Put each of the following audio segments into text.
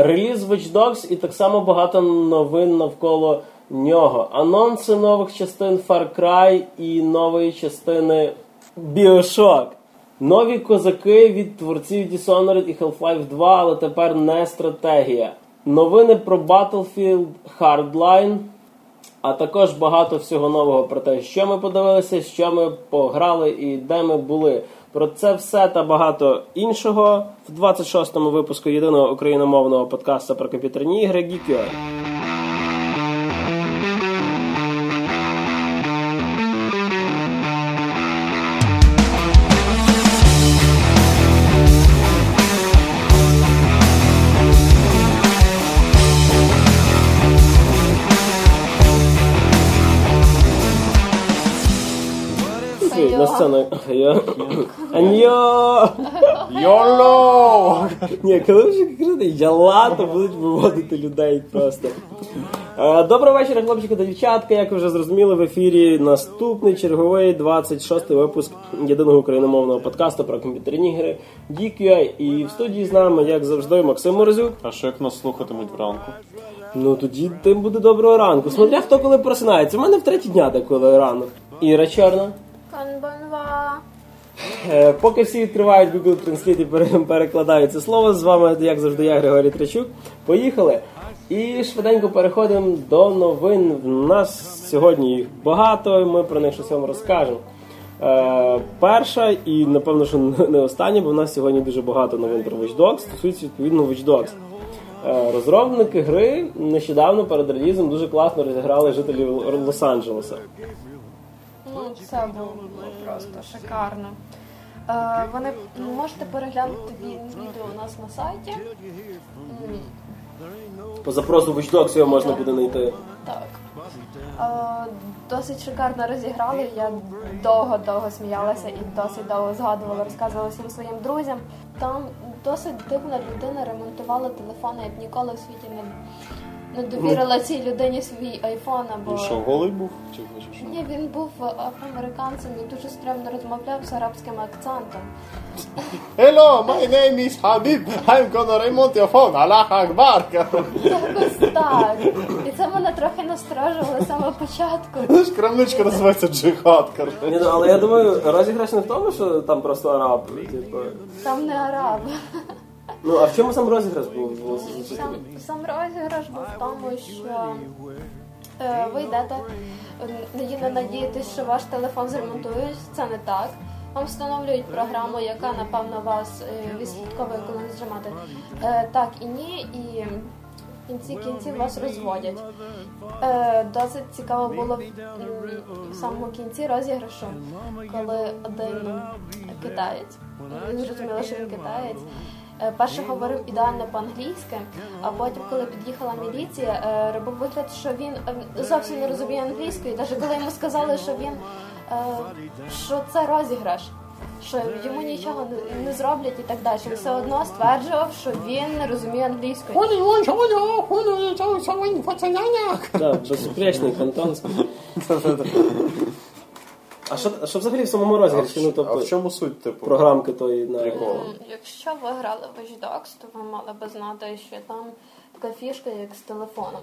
Реліз Watch Dogs і так само багато новин навколо нього. Анонси нових частин Far Cry і нової частини BioShock. Нові козаки від творців Dishonored і Half-Life 2, але тепер не стратегія. Новини про Battlefield Hardline, а також багато всього нового про те, що ми подивилися, що ми пограли і де ми були. Про це все та багато іншого в 26-му випуску єдиного україномовного подкасту про комп'ютерні ігри «Гікьо». На сцену. Аньо! Йоло! Ні, коли вже кажете «Яла», то будуть виводити людей просто. Доброго вечора, хлопчики та дівчатка. Як ви вже зрозуміли, в ефірі наступний, черговий, 26-й випуск єдиного україномовного подкасту про комп'ютерні ігри «Гікьо». І в студії з нами, як завжди, Максим Морозюк. А що як нас слухатимуть вранку? Ну тоді тим буде доброго ранку. Смотря хто коли просинається. У мене в третій дня деколи ранок. Іра Чорна. Конбонва. Поки всі відкривають Google Translate і перекладають це слово, з вами, як завжди, я, Григорій Трачук. Поїхали! І швиденько переходимо до новин. У нас сьогодні їх багато, і ми про них щось вам розкажемо. Перша і, напевно, що не остання, бо в нас сьогодні дуже багато новин про Watch Dogs, стосується, відповідно, Watch Dogs. Розробники гри нещодавно перед релізом дуже класно розіграли жителів Лос-Анджелеса. Ну, це було просто шикарно. Вони можете переглянути відео у нас на сайті. По запросу Watch Dogs його можна буде знайти. Так. Досить шикарно розіграли. Я довго-довго сміялася і досить довго згадувала, розказувала всім своїм друзям. Там досить дивна людина ремонтувала телефони, як ніколи в світі не довірила цій людині свій айфон, або... Він що, голий був? Ні, він був афроамериканцем і дуже стримно розмовляв з арабським акцентом. Hello, my name is Habib, I'm gonna remont your phone, Аллах Акбар! Якось так. І це мене трохи насторожило з самого початку. Крамничка називається джихад, коротше. Але я думаю, розіграш не в тому, що там просто араб. Там не араб. Ну, а в чому сам розіграш був? Сам розіграш був в тому, що ви йдете, не надієтесь, що ваш телефон зремонтують, це не так. Вам встановлюють програму, яка, напевно, вас відслідковує, коли не зжимати так і ні, і в кінці кінців вас розводять. Досить цікаво було в самому кінці розіграшу, коли один китаєць, зрозуміло, що він китаєць, перше говорив ідеально по-англійськи, а потім, коли під'їхала міліція, робив вигляд, що він зовсім не розуміє англійської, навіть коли йому сказали, що він, що це розіграш, що йому нічого не зроблять і так далі. Він все одно стверджував, що він не розуміє англійської. Так, безупречний контент. А що взагалі в самому розіграші? Ну, тобто, а в чому суть, типу, програмки тої на приколи? Якщо ви грали в Watch Dogs, то ви мали би знати, що там така фішка, як з телефоном.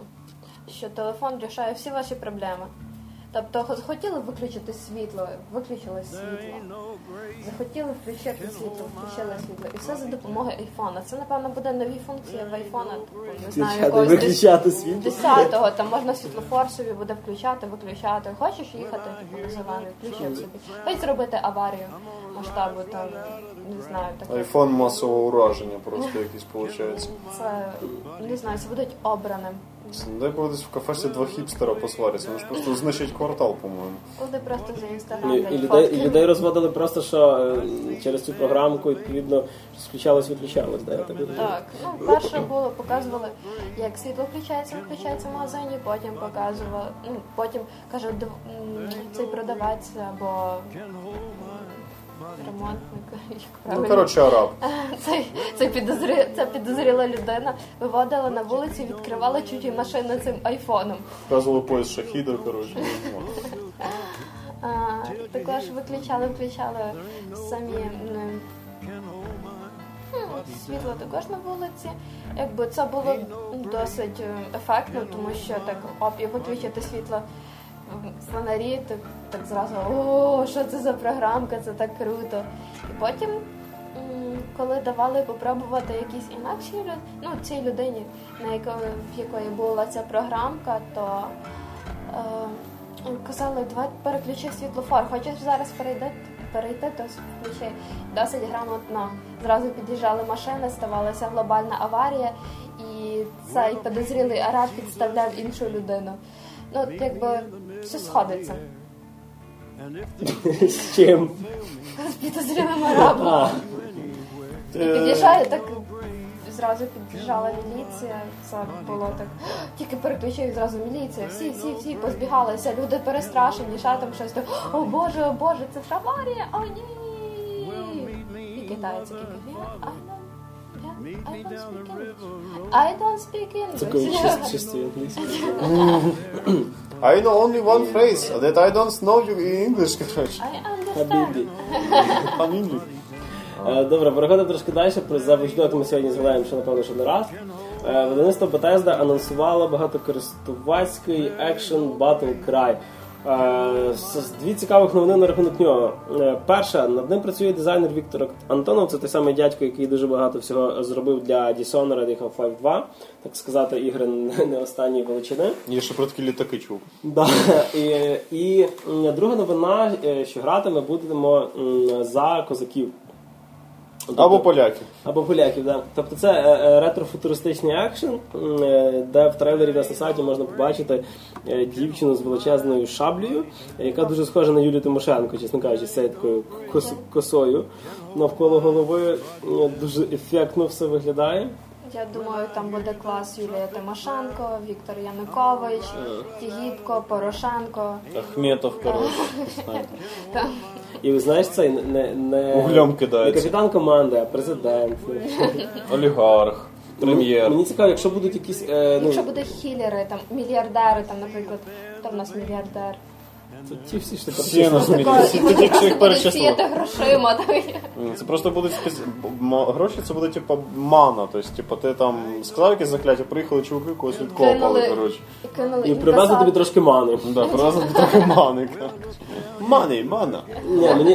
Що телефон рішає всі ваші проблеми. Тобто, захотіли виключити світло, виключили світло. Захотіли включити світло, включили світло. І все за допомогою айфона. Це, напевно, буде нові функції в айфона. Не знаю, якогось виключати світло. 10-го, там можна світлофор собі буде включати, виключати. Хочеш їхати, типу, зелений, включив собі. Хоч зробити аварію масштабу, там, не знаю. Так. Айфон масового ураження просто якийсь, виходить. Це, не знаю, це будуть обраним. Дай поводись в кафесі два хіпстера посваряться, вони ж просто знищать квартал, по-моєму. Вони просто за інстаграм дають фотки. І людей розводили просто, що через цю програмку, відповідно, включалось-відключалось, да? Так, ну, перше було, показували, як світло включається в магазині, потім показували, ну, потім, каже, цей продавець, або... ремонтник, ну, коротше, араб. Це підозріла людина. Виводила на вулицю, відкривала чужі машини цим айфоном. Показували поїзд шахіда, коротше. Також виключали самі світло також на вулиці. Якби це було досить ефектно, тому що так як виключити світло в фонарі, так зразу о, що це за програмка, це так круто. І потім, коли давали попробувати якісь інакші, ну, цій людині, в якої була ця програмка, то казали, давай переключи світлофор, хочеш зараз перейти, то включи. Досить грамотно. Зразу під'їжджали машини, ставалася глобальна аварія, і цей підозрілий араб підставляв іншу людину. Ну, от, якби, все сходиться. З чим? З підозрілим арабом. І під'їжджає, так зразу під'їжджала міліція, це було так, тільки переключив зразу міліція, всі позбігалися, люди перестрашені, шатом щось так, о боже, це ж аварія, о ні! І китайці, I don't speak English. Це коли чистий англійський. I know only one phrase, that I don't know you in English, коротше. I understand. Хабібі. Добре, переходимо трошки далі. За Watch Dogs ми сьогодні згадаємо, що напевно, що не раз. Видавництво Bethesda анонсувало багатокористувацький екшен Battle Cry. Дві цікавих новини на рахунок нього. Перша, над ним працює дизайнер Віктор Антонов, це той самий дядько, який дуже багато всього зробив для Dishonored і Half-Life 2. Так сказати, ігри не останньої величини. Я ще про такі літаки чув. Да. І друга новина, що грати ми будемо за козаків. Або поляків, так. Тобто це ретро-футуристичний екшен, де в трейлері на сайті можна побачити дівчину з величезною шаблею, яка дуже схожа на Юлію Тимошенко, чесно кажучи, з такою косою. Навколо голови дуже ефектно все виглядає. Я думаю, там буде клас Юлія Тимошенко, Віктор Янукович, Тігіпко, Порошенко. Ахметов, коротше. І ви знаєш, це не капітан команди, а президент. Олігарх, прем'єр. Мені цікаво, якщо будуть якісь... Якщо будуть хілери, там, мільярдери, там, наприклад, хто в нас мільярдер? Ті всі ж тепер сіяти грошима. Це просто будуть гроші, це буде типу мана. Тобто ти там сказав якесь закляття, приїхали чуваки, когось відкопали, коротше. І привезли тобі трошки мани. Так, привезли тобі трохи мани. Мана.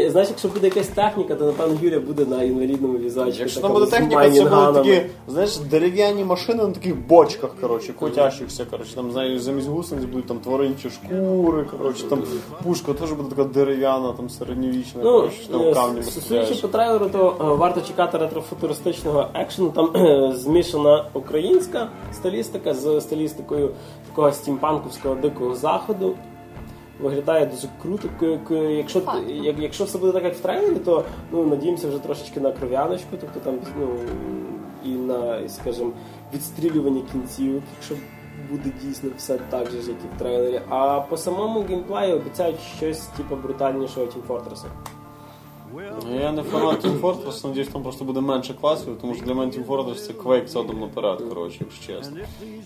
Знаєш, якщо буде якась техніка, то напевно Юрія буде на інвалідному візочку. Якщо там буде техніка, це будуть такі, знаєш, дерев'яні машини на таких бочках, коротше, котящихся, коротше, там, знаєш, замість гусениць будуть там тваринчі шкури, коротше, там пушка теж буде така дерев'яна, там середньовічна, там камні. Судячи по трейлеру, то варто чекати ретрофутуристичного екшену. Там змішана українська стилістика з стилістикою такого стімпанковського дикого заходу. Виглядає дуже круто. Якщо все буде так, як в трейлері, то ну надіємося вже трошечки на кров'яночку, тобто там ну і на, скажімо, відстрілювання кінцівок, якщо буде дійсно все так же, як і в трейлері. А по самому геймплею обіцяють щось типу брутальнішого Team Fortress. Я не фанат Team Fortress, надіюсь, там просто буде менше класів, тому що для мене Team Fortress це Quake задом наперед, коротше, якщо чесно.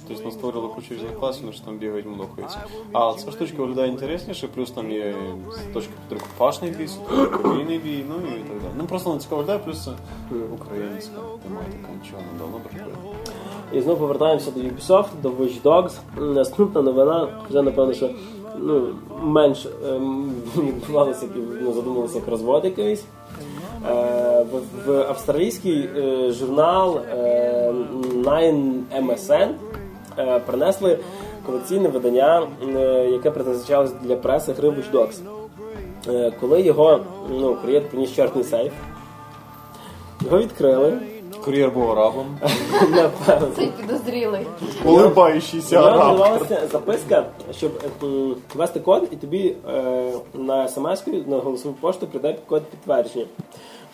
Тобто настворили кучу різних класів, що там бігають мудохаються. А ця штучка виглядає інтересніше, плюс там є точка підрикупашний бій, сутковійний бій, ну і так далі. Ну просто вона цікаво виглядає, плюс українська тематика, нічого недавно бракує. І знову повертаємося до Ubisoft, до Watch Dogs. Наступна новина, вже напевно, що ну, менш відбувалося, ну, задумалося як розвод якийсь. В австралійський журнал Nine MSN принесли колекційне видання, яке призначалось для преси гри Watch Dogs. Коли його, ну, кур'єр приніс чорний сейф, його відкрили. Кур'єр був арабом. Цей підозрілий. Улибаючийся араб. Називалася записка, щоб ввести код, і тобі на смс-ку, на голосову пошту прийде код підтвердження.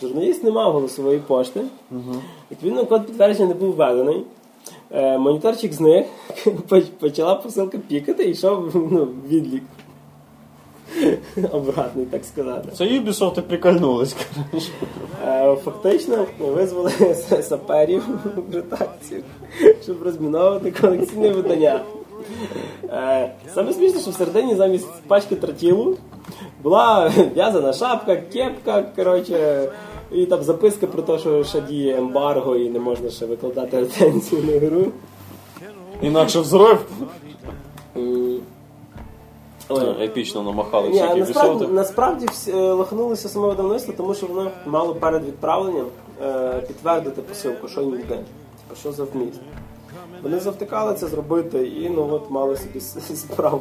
Журналіст не мав голосової пошти. Відповідно, код підтвердження не був введений. Моніторчик зник, почала посилка пікати і йшов відлік. Обратний, так сказати. Це Ubisoft і прикольнулись, коротше. Фактично визвали саперів в редакцію, щоб розміновувати колекційне видання. Саме смішно, що в середині замість пачки тротілу була в'язана шапка, кепка, коротше, І там записка про те, що ще діє ембарго і не можна ще викладати рецензію на гру. Інакше взрив. Епічно намахали всякі Ubisoft. Насправді лохнулися саме видавництво, тому що воно мало перед відправленням підтвердити посилку, що ніде, типу, що за вміст. Вони завтикали це зробити і мали собі справу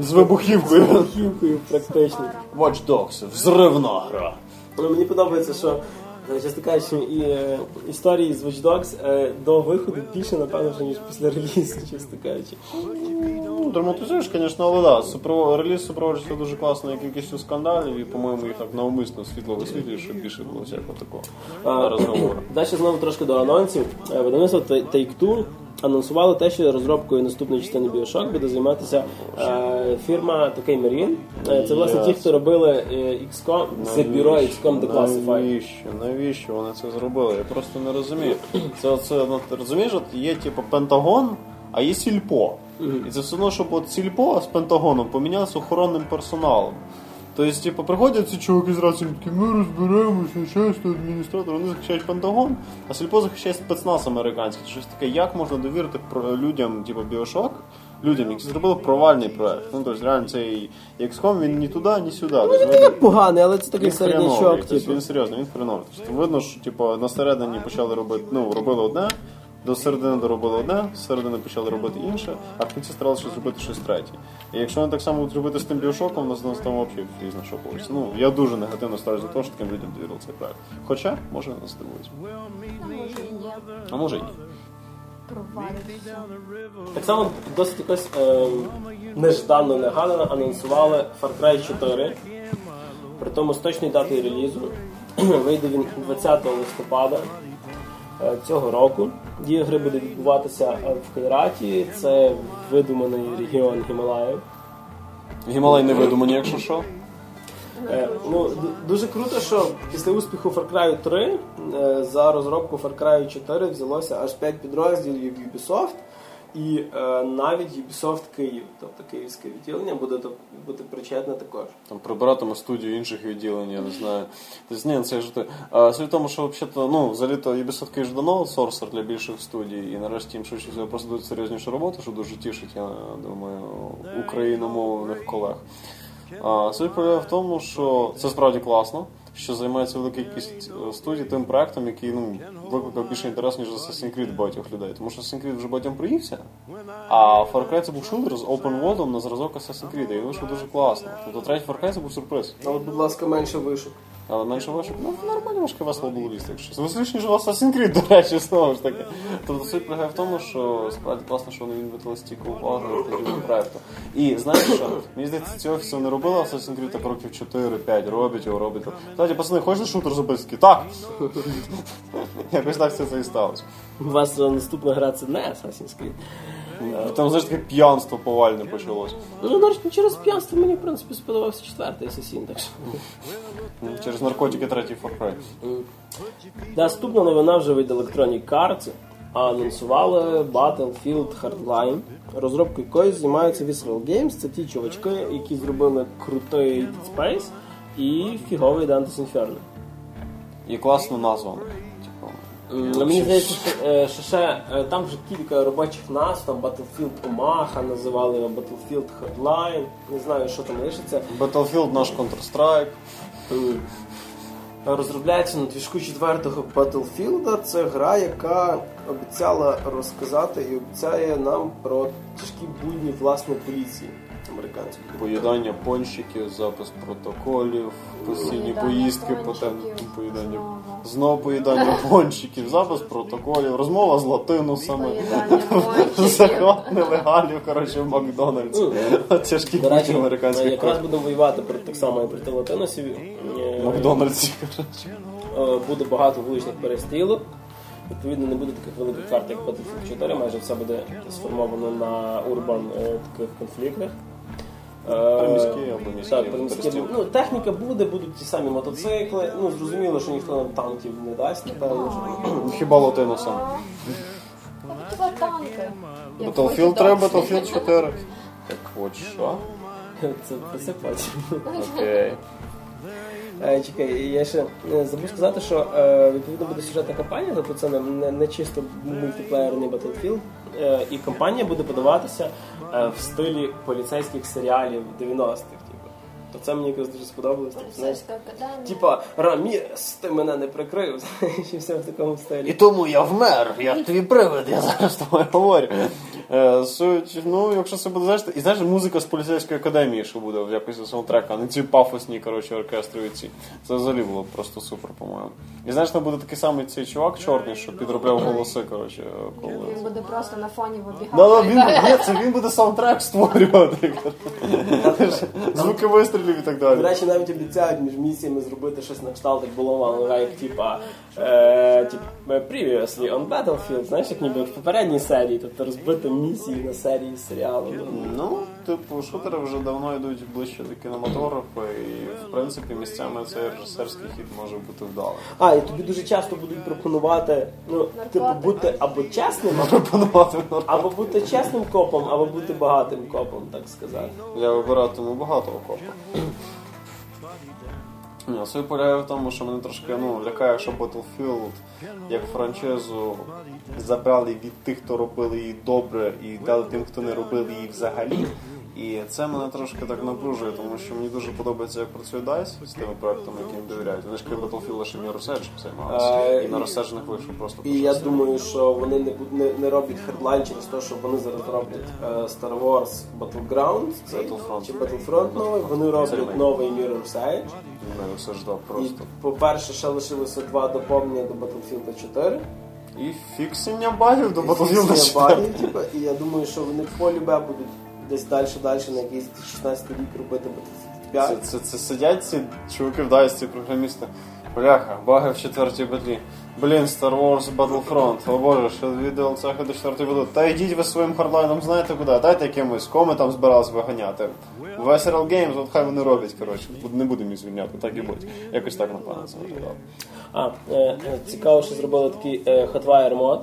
з вибухівкою. З вибухівкою практично. Watch Dogs, взривна гра. Мені подобається, що чесно кажучи, і історії з Watch Dogs до виходу більше, напевно, ніж після релізу, чесно кажучи. Драматизуєш, звісно, але так. Реліз супроводжується дуже класною кількістю скандалів, і, по-моєму, їх так навмисно світло висвітлює, щоб більше було всякого такого розговору. Далі знову трошки до анонсів. Видавництво Take-Two анонсувало те, що розробкою наступної частини BioShock буде займатися фірма Tokay Marine. Це, власне, ті, хто робили XCOM, це бюро XCOM Declassified. Навіщо вони це зробили? Я просто не розумію. Розумієш, є, Пентагон, а є Сільпо. І це все одно, щоб Сільпо з Пентагоном помінялися охоронним персоналом. Тобто, приходять ці чуваки з рації, ми розберемося, чесно, адміністратор, вони захищають Пентагон, а Сільпо захищає спецназ американський. Щось таке, як можна довірити людям, BioShock, людям, які зробили провальний проект. Тобто, реально, цей XCOM, він ні туди, ні сюди. Ну, він так поганий, але це такий середнячок. Він серйозно, він хреновий. Видно, що, на середині почали робити, робили одне, до середини доробили одне, з середини почали робити інше, а в кінці старалися зробити щось третє. І якщо вони так само будуть робити з тим BioShockом, у нас там взагалі різно що вийде. Я дуже негативно ставлюся до того, що таким людям довірили цей проект. Хоча, може, нас здивують. А може і ні. Так само досить якось нежданно-негадано анонсували Far Cry 4, при тому з точною датою релізу. Вийде він 20 листопада. Цього року дія гри буде відбуватися в Кайраті, це видуманий регіон Гімалаїв. Гімалай не видумані, якщо що. Дуже круто, що після успіху Far Cry 3 за розробку Far Cry 4 взялося аж 5 підрозділів Ubisoft і навіть Ubisoft Kyiv, тобто київське відділення, буде причетне також. Там прибиратиме студію інших відділень, я не знаю. Тобто, ні, це ж ти. Суть в тому, що взагалі-то Ubisoft Kyiv ж давно аутсорсер для більших студій, і нарешті їм швидше всього просто дадуть серйознішу роботу, що дуже тішить, я думаю, україномовних колег. Суть полягає в тому, що це справді класно, що займається велика кількість студій тим проектом, який викликав більше інтерес, ніж Assassin's Creed багатьох людей. Тому що Assassin's Creed вже багатьом приївся, а Far Cry це був шутер з Open World на зразок Assassin's Creed, і вийшло дуже класно. Тобто третій Far Cry це був сюрприз. Але, будь ласка, менше вишок. Але менше вишок? Нормально, важко весело було лізти, якщо щось. Веселіше, ніж у Assassin's Creed, до речі, знову ж таки. Тобто суть полягає в тому, що справді класно, що вони відвітили стільки уваги до проєкту. І знаєш що? Мені здається, ці офіси не робили, а Assassin's Creed так років 4-5 робить. Кстати, пацани, хочете шутер записки? Так! Якось так все це і сталося. У вас наступна гра це не Assassin's Creed. Там, знаєш, таке п'янство повальне почалося. Через п'янство мені, в принципі, сподобався четвертий Assassin, так що... Через наркотики третій Far Cry. Наступна новина вже від Electronic Arts. Анонсували Battlefield Hardline, розробкою якої займаються Visceral Games. Це ті чувачки, які зробили крутий Dead Space і фіговий Dante's Inferno. І класно названо. Мені здається, що ще там вже кілька робочих назв, там Battlefield Omaha називали, Battlefield Hardline, не знаю, що там лишиться. Battlefield наш Counter-Strike. Розробляється на двіжку 4-го Battlefield. Це гра, яка обіцяла розказати і обіцяє нам про тяжкі будні власне поліції американської. Поїдання пончиків, запис протоколів, постійні поїздки, потім поїдання. Знову поїдання пончиків, запис протоколів, розмова з латинусами, захват нелегалів, коротше, в Макдональдсі. Тяжкі будні американські. Якраз будемо воювати так само і проти латинусів. Макдональдсі, коротше. Буде багато вуличних перестрілок. Відповідно, не буде таких великих карт, як Battlefield 4, майже все буде сформовано на урбан таких конфліктних. Приміські. Техніка буде, будуть ті самі мотоцикли. Зрозуміло, що ніхто нам танків не дасть, напевно. Хіба латиносам. Хіба танки. Battlefield 3, Battlefield 4. Так от що? Це все потім. Окей. Чекай, я ще забув сказати, що відповідно буде сюжетна кампанія, тобто це не чисто мультиплеєрний Battlefield, і кампанія буде подаватися в стилі поліцейських серіалів 90-х. То це мені якось дуже сподобалось. Типа, Рамірес, ти мене не прикрив, і все в такому стилі. І тому я вмер, я твій привид, я зараз тобою говорю. Ну, якщо це буде, знаєш, і знаєш, музика з поліцейської академії, що буде в якось саундтрека, а не ці пафосні, коротше, оркестрові ці. Це взагалі було просто супер, по-моєму. І знаєш, там буде такий самий цей чувак чорний, що підробляв голоси, коротше. Коли... Він буде просто на фоні вибігати. Він буде саундтрек створювати. Звуки вистрілів і так далі. До речі, навіть обіцяють між місіями зробити щось на кшталт, як було мало, як, типа, previously on Battlefield, знаєш, як ніби в попередній серії, тобто розбити місії на серії серіалу. Ну, типу, шутери вже давно йдуть ближче до кінематографа, і, в принципі, місцями цей режисерський хід може бути вдалий. А, і тобі дуже часто будуть пропонувати, ну, типу, бути або чесним, або бути чесним копом, або бути багатим копом, так сказати. Я вибиратиму багатого копа. Ні, свій полягає в тому, що мене трошки, ну, лякає, що Battlefield, як франшизу, забрали від тих, хто робили її добре, і дали тим, хто не робили її взагалі. І це мене трошки так напружує, тому що мені дуже подобається, як працює DICE з тими проектами, які їм довіряють. Вони ж крім Battlefield лише Mirror's займалися, і Mirror's не вийшов просто. І я думаю, що вони не роблять Hardline через те, що вони зараз роблять Star Wars Battlegrounds чи Battlefront новий, вони роблять новий Mirror's Edge. Я все ждав просто. По-перше, ще лишилося 2 доповнення до Battlefield 4. І фіксення багів до Battlefield 4. І я думаю, що вони полюбе будуть десь далі, на якийсь 16 рік робити Battlefield 5. Це сидять ці чуваки в DICE, ці програмісти. Бляха, баги в четвертій батлі. Блін, Star Wars Battlefront. О боже, що відео це до четвертої батлі. Та йдіть ви своїм хардлайном, знаєте куди? Дайте якимось, коми там збиралися виганяти. В SRL Games, от хай вони роблять, коротше. Не будемо їх звільняти, так і будь. Якось так, напевно, це виглядало. Цікаво, що зробили такий Hotwire мод,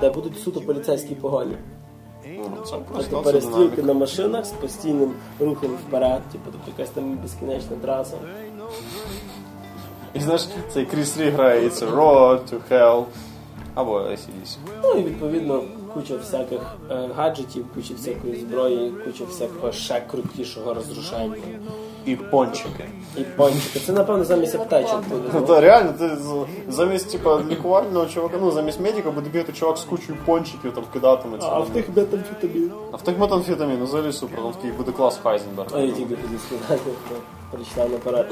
де будуть суто поліцейські погоні. Тобто перестрілки на машинах з постійним рухом вперед, тобто якась там безкінечна траса. І знаєш, цей Кріс Рі грає It's a Road to Hell, або ACDC. Ну і відповідно куча всяких гаджетів, куча всякої зброї, куча всякого ще крутішого розрушення. І пончики. Це, напевно, замість аптечок буде. Так, реально, ти замість лікувального чувака, ну, замість медика буде бігати чувак з кучою пончиків, там, кидатиметься. А в тих метамфетамін. Взагалі супер, там такий буде клас Хайзенберг. А я тільки тоді сказати, прочитав наперед.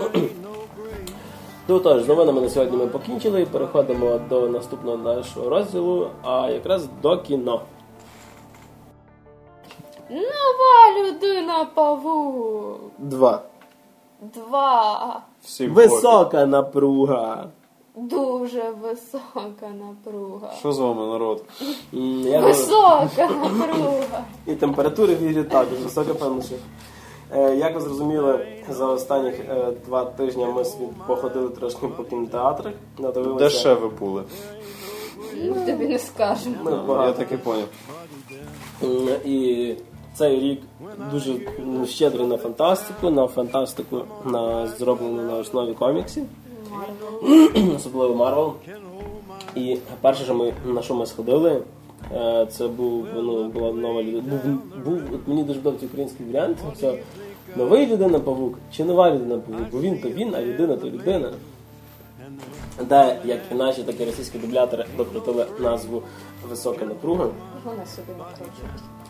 Ну, тож, з новинами на сьогодні ми покінчили, переходимо до наступного нашого розділу, а якраз до кіно. Нова людина-павук! 2. Всім висока напруга. Дуже висока напруга. Що з вами, народ? Висока напруга. І температури в ігрі також висока, певно, що. Як ви зрозуміли, за останні 2 тижні ми походили трошки по кінотеатрах. Де ще ви були? Ми тобі не скажемо. Я так і поняв. І цей рік дуже щедрий на фантастику, зроблену на основі коміксів, особливо Марвел. І перше, на що ми сходили, це була нова людина. Мені дуже подобається український варіант. Це новий людина-павук чи нова людина-павук, бо він то він, а людина то людина. Де, як і наші, так і російські дублятори докрутили назву «Висока напруга».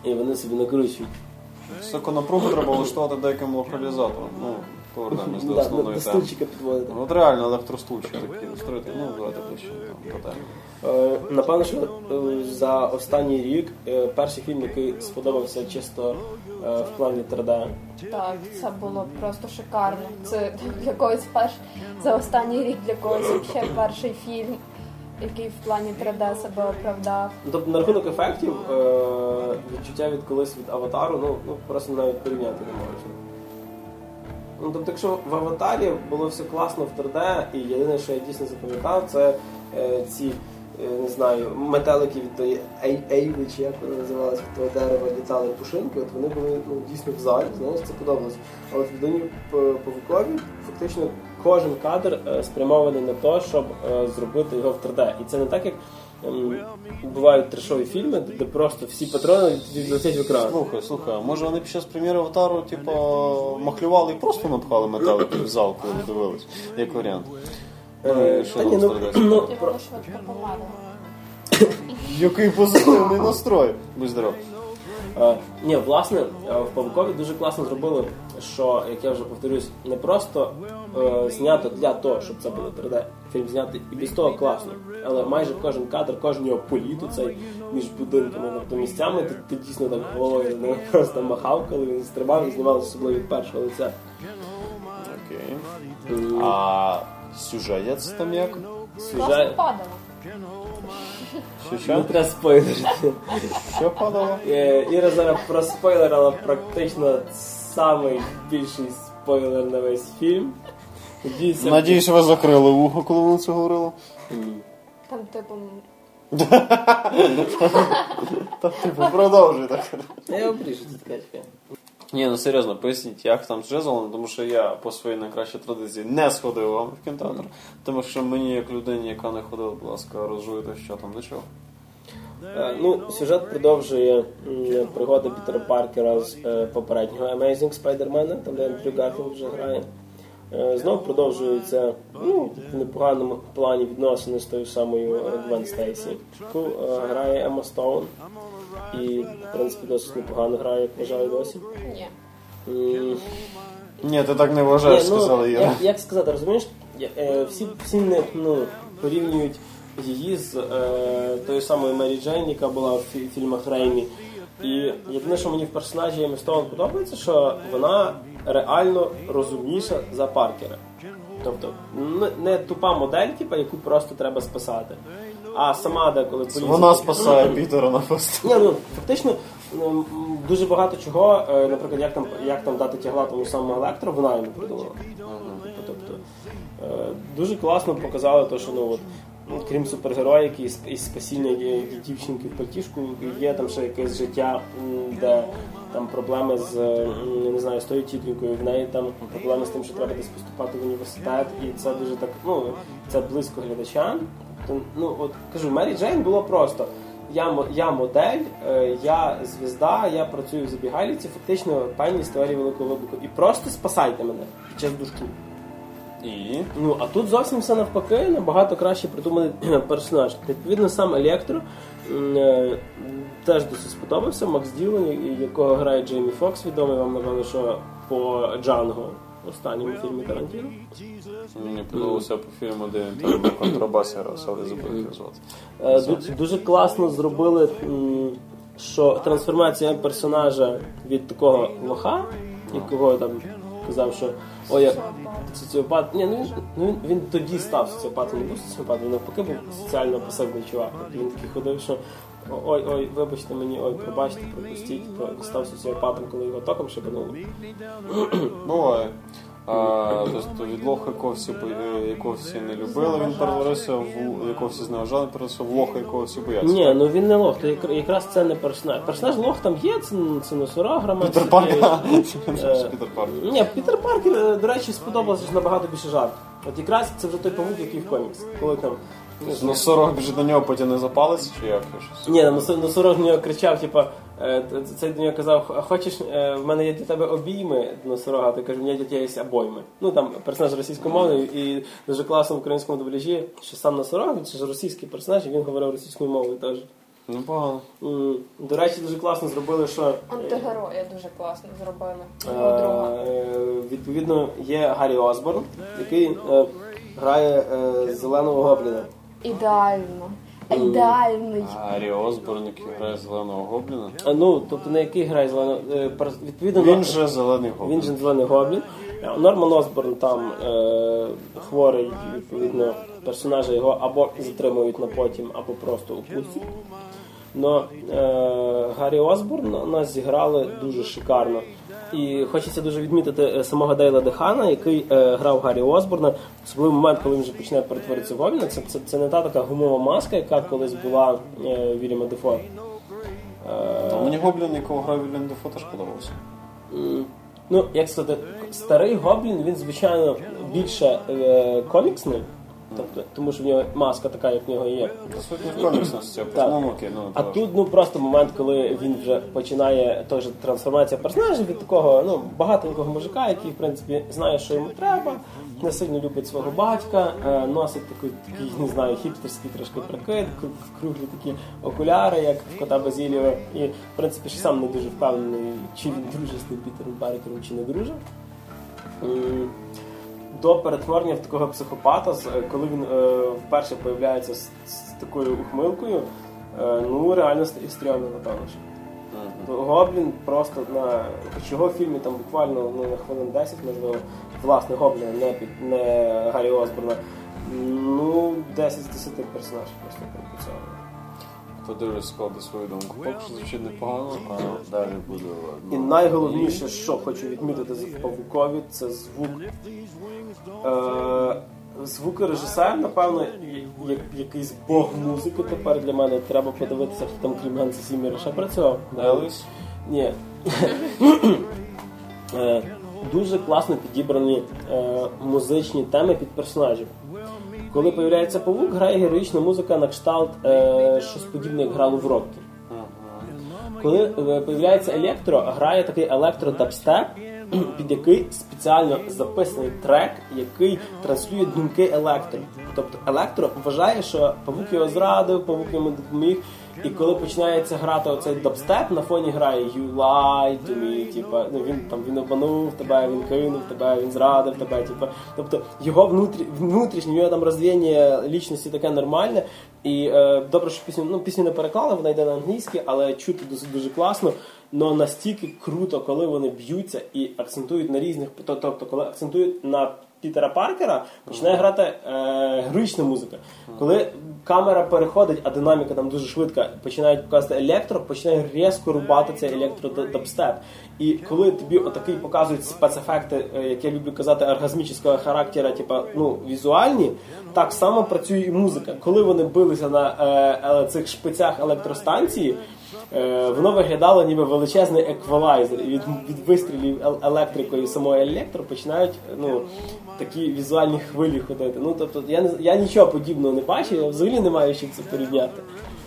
Вони собі накручують. Високу напругу треба влаштувати деяким локалізатором. Ну, повернемось до основної теми. Стульчика підводити. От реально електростульчик такий устроїти. Ну, давайте ближче до теми. Напевно, що за останній рік перший фільм, який сподобався чисто в плані 3D. Так, це було просто шикарно. Це для когось за останній рік для когось ще перший фільм, який в плані 3D себе оправдав. Тобто, на рахунок ефектів, відчуття від колись від «Аватару», ну просто навіть порівняти не можна. Ну, тобто, якщо в «Аватарі» було все класно в 3D, і єдине, що я дійсно запам'ятав, це ці, не знаю, метелики від тої Ейви, чи як вони називалися, від того дерева літали пушинки, от вони були, ну, дійсно в залі, знаєш, це подобалось. Але в людині-павукові фактично кожен кадр спрямований на те, щоб зробити його в 3D. І це не так, як бувають трешові фільми, де просто всі патрони відлетять в екран. Слухай, може вони під час прем'єри «Аватару» типу, махлювали і просто напхали металики в зал, коли дивились, як варіант. Який позитивний настрой. Будь здоров. Ні, власне, в «Павукові» дуже класно зробили, що, як я вже повторюсь, не просто знято для того, щоб це було 3D, фільм знятий і без того класно, але майже кожен кадр, кожен його політ цей між будинками, тобто місцями, ти дійсно так головою не просто махав, коли він стрибав і знімав особливо від першого лиця. Окей. А сюжет там як? Сюжет... Що? Не треба спойлерити. Що падало? Іра зараз проспойлерила практично найбільший спойлер на весь фільм. Надіюсь, ви закрили вухо, коли вона це говорила. Там типу... Там типу, продовжуй так. Я його прішу, це така чекає. Ні, ну серйозно, поясніть, як там з Джезелом, тому що я по своїй найкращій традиції не сходив вам в кінотеатр, тому що мені, як людині, яка не ходила, будь ласка, розжуйте, що там до чого. Ну, сюжет продовжує пригоди Пітера Паркера з попереднього Amazing Spider-Man, там де Андрю Гарфілд вже грає. Знов продовжуються, ну, в непоганому плані відносини з тою самою Гвен Стейсі, яку грає Емма Стоун. І, в принципі, досить непогано грає, як вважаю, досі. Ні. Ні, ти так не вважаєш, сказала Іра. Як сказати, розумієш, всі не, ну, порівнюють її з тою самою Мері Джейн, яка була в фільмах Реймі. І єдине, що мені в персонажі Еммі Стоун подобається, що вона реально розумніша за Паркера. Тобто, не тупа модель, типу, яку просто треба списати. А сама деколи поліція... Вона спасає Пітера на посту. Ні, ну, фактично, дуже багато чого, наприклад, як там дати тягла тому самому Електро, вона йому придумала. Тобто, дуже класно показали те, що, ну, от, крім супергероїки і спасіння дівчинки в пальтішку, є там ще якесь життя, де там проблеми з, я не знаю, з тою тітонькою, в неї там проблеми з тим, що треба десь поступати в університет, і це дуже так, ну, це близько глядачам. Ну, от, кажу, Мері Джейн було просто. Я модель, я звізда, я працюю в забігайлівці, фактично пані з теорії великого вибуху. І просто спасайте мене під час душки. І? Ну, а тут зовсім все навпаки, набагато краще придуманий персонаж. Відповідно, сам Електро теж досить сподобався. Макс Ділон, якого грає Джеймі Фокс, відомий вам, напевно, що по Джанго. В останньому фільмі Тарантіно. Мені подобалося по фільму, де він на контрабасі грав, але забув його звати. Дуже класно зробили, що трансформація персонажа від такого лоха, якого там казав, що ой, я соціопат. Ні, ну він тоді став соціопатом, не був соціопатом, навпаки був соціально пасивний чувак. Він такий ходив, що ой, вибачте мені, ой, пробачте, пропустіть. Став соціопатом, коли його током шибануло. Буває. Тобто від лоха, якого всі не любили, він перетворився в якого всі зневажали, перетворився в лоха, якого всі бояться. Ні, ну він не лох, то якраз це не персонаж. Персонаж лох там є, це носора, громадський. Пітер Паркер. Ні, Пітер Паркер, до речі, сподобався набагато більше жарт. От якраз це вже той павук, який в комікс. Коли там носорог біжить до нього, потім не запалиться, чи як? Ні, носорог до нього кричав, типа, цей до нього казав, хочеш, в мене є для тебе обійми, носорога, ти кажеш, в мене є обойми. Ну, там персонаж російськомовний, і дуже класно в українському дубляжі, що сам носорог, це ж російський персонаж, і він говорив російською мовою теж. Ну, погано. До речі, дуже класно зробили, що... Антигероя дуже класно зробили. Відповідно, є Гаррі Осборн, який... грає зеленого гобліна. Ідеально. Гаррі Осборн, який грає зеленого гобліна? Ну, тобто на який грає зеленого... відповідно, він же зелений гоблін. Він же зелений гоблін. Норман Осборн там хворий, відповідно, персонажа його або затримують на потім, або просто упустять. Но Гаррі Осборна нас зіграли дуже шикарно. І хочеться дуже відмітити самого Дейла Дехана, який грав Гаррі Осборна. Особливий момент, коли він вже почне перетворитися в Гобліна. Це не та така гумова маска, яка колись була Вільяма Дефо. Мені Гоблін, якого грав Вільям Дефо, теж подобався. ну, як сказати, старий Гоблін, він, звичайно, більше коміксний, тобто, тому що в нього маска така, як в нього є. А тут, ну, просто момент, коли він вже починає теж трансформація персонажа від такого, ну, багатенького мужика, який, в принципі, знає, що йому треба, не сильно любить свого батька, носить такий, не знаю, хіпстерський трошки прикид, круглі такі окуляри, як в кота Базіліо, і, в принципі, ще сам не дуже впевнений, чи він дружить з Пітером Паркером, чи не дружить. До перетворення в такого психопата, коли він вперше появляється з такою ухмилкою, ну реально стрьомно, напевно. Mm-hmm. Гоблін просто на... Хоч його в фільмі там буквально на хвилин 10, можливо, власне, Гобліна, не Гаррі Осборна. Ну, 10 з 10 персонажів просто пропрацьовано. Подивлюсь, складу свою думку. Поки що звучить непогано, а далі буде... Ну, і найголовніше, що хочу відмітити за Павукові, це звук. Звукорежисер, напевно, якийсь бог музики тепер для мене. Треба подивитися, хто там крім Ганса Сіммера ще працював. Елвіс? Ні. Дуже класно підібрані музичні теми під персонажів. Коли появляється павук, грає героїчна музика на кшталт, щось подібне, як грало в рокі. Коли появляється електро, грає такий електро-дабстеп, під який спеціально записаний трек, який транслює думки електро. Тобто електро вважає, що павук його зрадив, павук йому допоміг. І коли починається грати оцей дабстеп, на фоні грає You lied to me, типа, ну він обманув тебе, він кинув тебе, він зрадив тебе, типа. Тобто його внутрішнє, його там розвіяння лічності таке нормальне. І добре, що пісню не переклали, вона йде на англійській, але чути дуже класно. Но настільки круто, коли вони б'ються і акцентують на різних, тобто коли акцентують на Пітера Паркера, починає грати героїчна музика. Коли камера переходить, а динаміка там дуже швидка, починають показувати електро, починає різко рубати цей електро-дабстеп. І коли тобі отакий показують спецефекти, як я люблю казати, оргазмічного характера, типа, ну, візуальні, так само працює і музика. Коли вони билися на цих шпицях електростанції, воно виглядало ніби величезний еквалайзер. І від вистрілів електрикою самої електро починають, ну, такі візуальні хвилі ходити. Ну, тобто, я нічого подібного не бачу, я взагалі не маю чим це порівняти.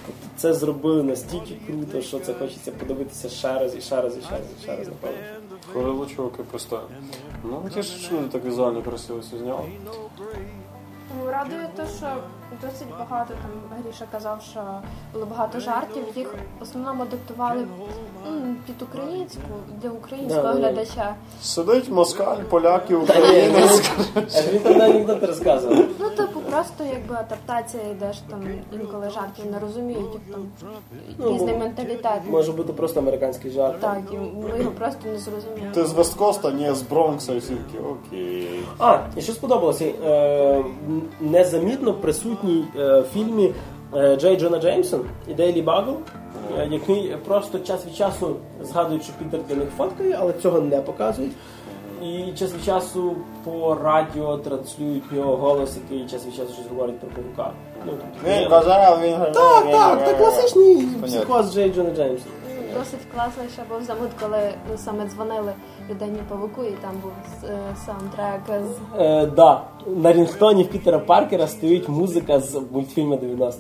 Тобто, це зробили настільки круто, що це хочеться подивитися ще раз, і ще раз, і ще раз, і ще раз, напевно. Хвилило, чуваки, просто. Ну, тіше, що вони так візуально красиво все зняли. Радує те, що досить багато, там Гріша казав, що було багато жартів, їх в основному адаптували під українську, для українського глядача. Сидить москаль, поляки, українець. Він там анекдот розказував. Ну, типу, просто якби адаптація йде, що там інколи жартів не розуміють, як там різний менталітет. Може бути просто американський жарт. Так, і ми його просто не зрозуміли. Ти з Весткоста, ні, з Бронкса, і всілки, окей. А, і що сподобалося? Незамітно присутній в фільмі Джей Джона Джеймсон і Дейлі Багл, який просто час від часу згадують, що Пітер для них фоткає, але цього не показують. І час від часу по радіо транслюють в нього голос, який час від часу щось говорить про павука. Він бажав, він говорив. Так, це класичний психоз Джей Джона Джеймсона. Досить класно, що був замут, коли саме дзвонили людині павуку, і там був саундтрек з... да. На рінгтоні Пітера Паркера стоїть музика з мультфільму 90-х.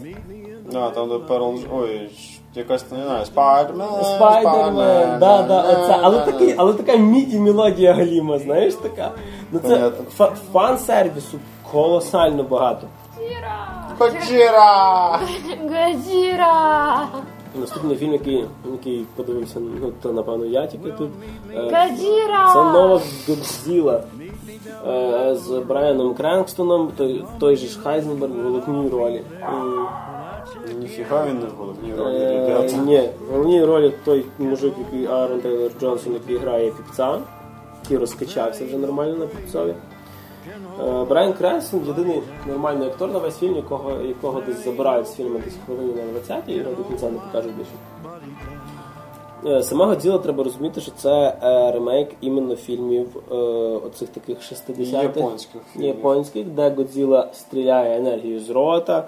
А, там до Перл... Ой, якась, не знаю, Спайдермен, да, оце. Але така міді-мелодія галіма, знаєш, така. Ну це фан-сервісу колосально багато. Годжіра! Наступний фільм, який подивився, ну, то, напевно, я тільки тут. Годзіла! Це нова Годзіла з Брайаном Кренкстоном, той же ж Хайзенберг в головній ролі. Ніфіга він не в головній ролі, ребята. Ні, в головній ролі той мужик, який Аарон Тейлор Джонсон, який грає піпця, який розкачався вже нормально на піпцові. Брайан Кренстон єдиний нормальний актор на весь фільм, якого десь забирають з фільму десь хвилини на 20-ті, і його до кінця не покажуть більше. Самого діла треба розуміти, що це ремейк іменно фільмів оцих таких 60-х японських, де Годзіла стріляє енергію з рота,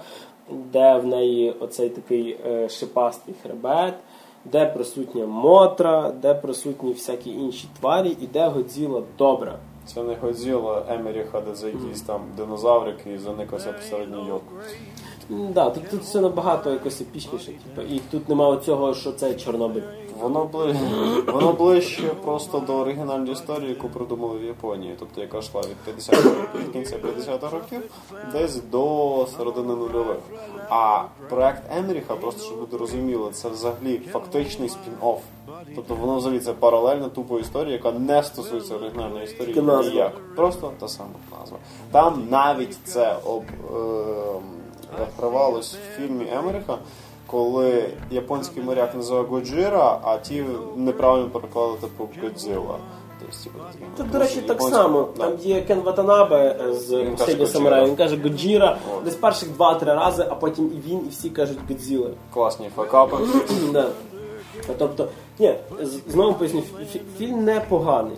де в неї оцей такий шипастий хребет, де присутня Мотра, де присутні всякі інші тварі, і де Годзіла добра. Це не Годзіла Емері ходить за якісь там динозаврики і заникався посередньо йодку. Да, тут все набагато якось епічніше. І тут немає цього, що це Чорнобиль. Воно ближче просто до оригінальної історії, яку придумали в Японії. Тобто, яка йшла від кінця 50-х років десь до середини нульових. А проект Емріха, просто щоб люди розуміли, це взагалі фактичний спін-офф. Тобто воно взагалі це паралельна тупа історія, яка не стосується оригінальної історії ніяк. Просто та сама назва. Там навіть це відкривалось в фільмі Емріха, коли японський моряк називає Годжіра, а ті неправильно переклали типу Годзіла. Тут, до речі, так само. Да. Там є Кен Ватанабе з «Последнього самурая». Він каже Годжіра десь перших 2-3 рази, а потім і він, і всі кажуть Годзіла. Класні факапи. Да. Тобто, ні, знову поясню, фільм непоганий.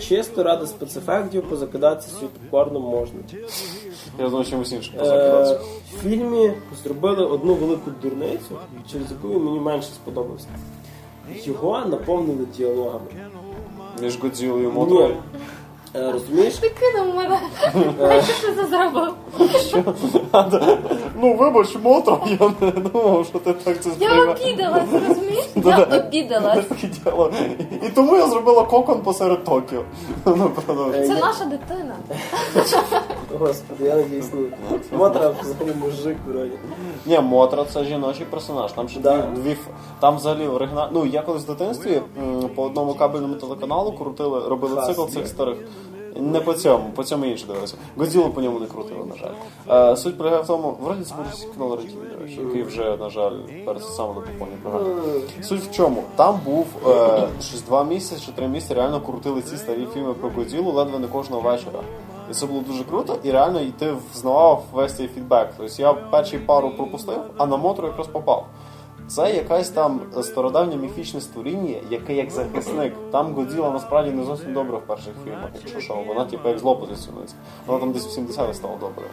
Чисто ради спецефектів позакидатися світлокорно можна. Я знаю, чимось інше позакидатися. В фільмі зробили одну велику дурницю, через яку мені менше сподобався. Його наповнили діалогами. Між Годзілою і Мотрою? Розумієш? Ти кинув мене. Що ти це зробив? Ну, вибач, Мотро, я не думав, що ти так це зробив. Я обідалась, розумієш? Я обідалась. І тому я зробила кокон посеред Токіо. Це наша дитина. Господи, я надіюсь, ні. Мотра взагалі мужик вроді. Ні, Мотра це жіночий персонаж. Там ще дві... Там взагалі оригінальні... Ну, я колись в дитинстві по одному кабельному телеканалу крутили, робили цикл цих старих. Не по цьому інше дивилися. Годзілу по ньому не крутили, на жаль. Суть полягає в тому, вроді це буде канал Радіо, який вже, на жаль, перед саме на попоні програми. Суть в чому? Там був щось 2 місяці чи 3 місяці реально крутили ці старі фільми про Годзілу ледве не кожного вечора. І це було дуже круто, і реально ти взнавав весь цей фідбек. Тобто я перші пару пропустив, а на Мотру якраз попав. Це якась там стародавнє міфічне створіння, яке як захисник. Там Годзіла насправді не зовсім добре в перших фільмах, якщо що. Вона типу як зло позиціонується. Вона там десь в 70-х стала добре.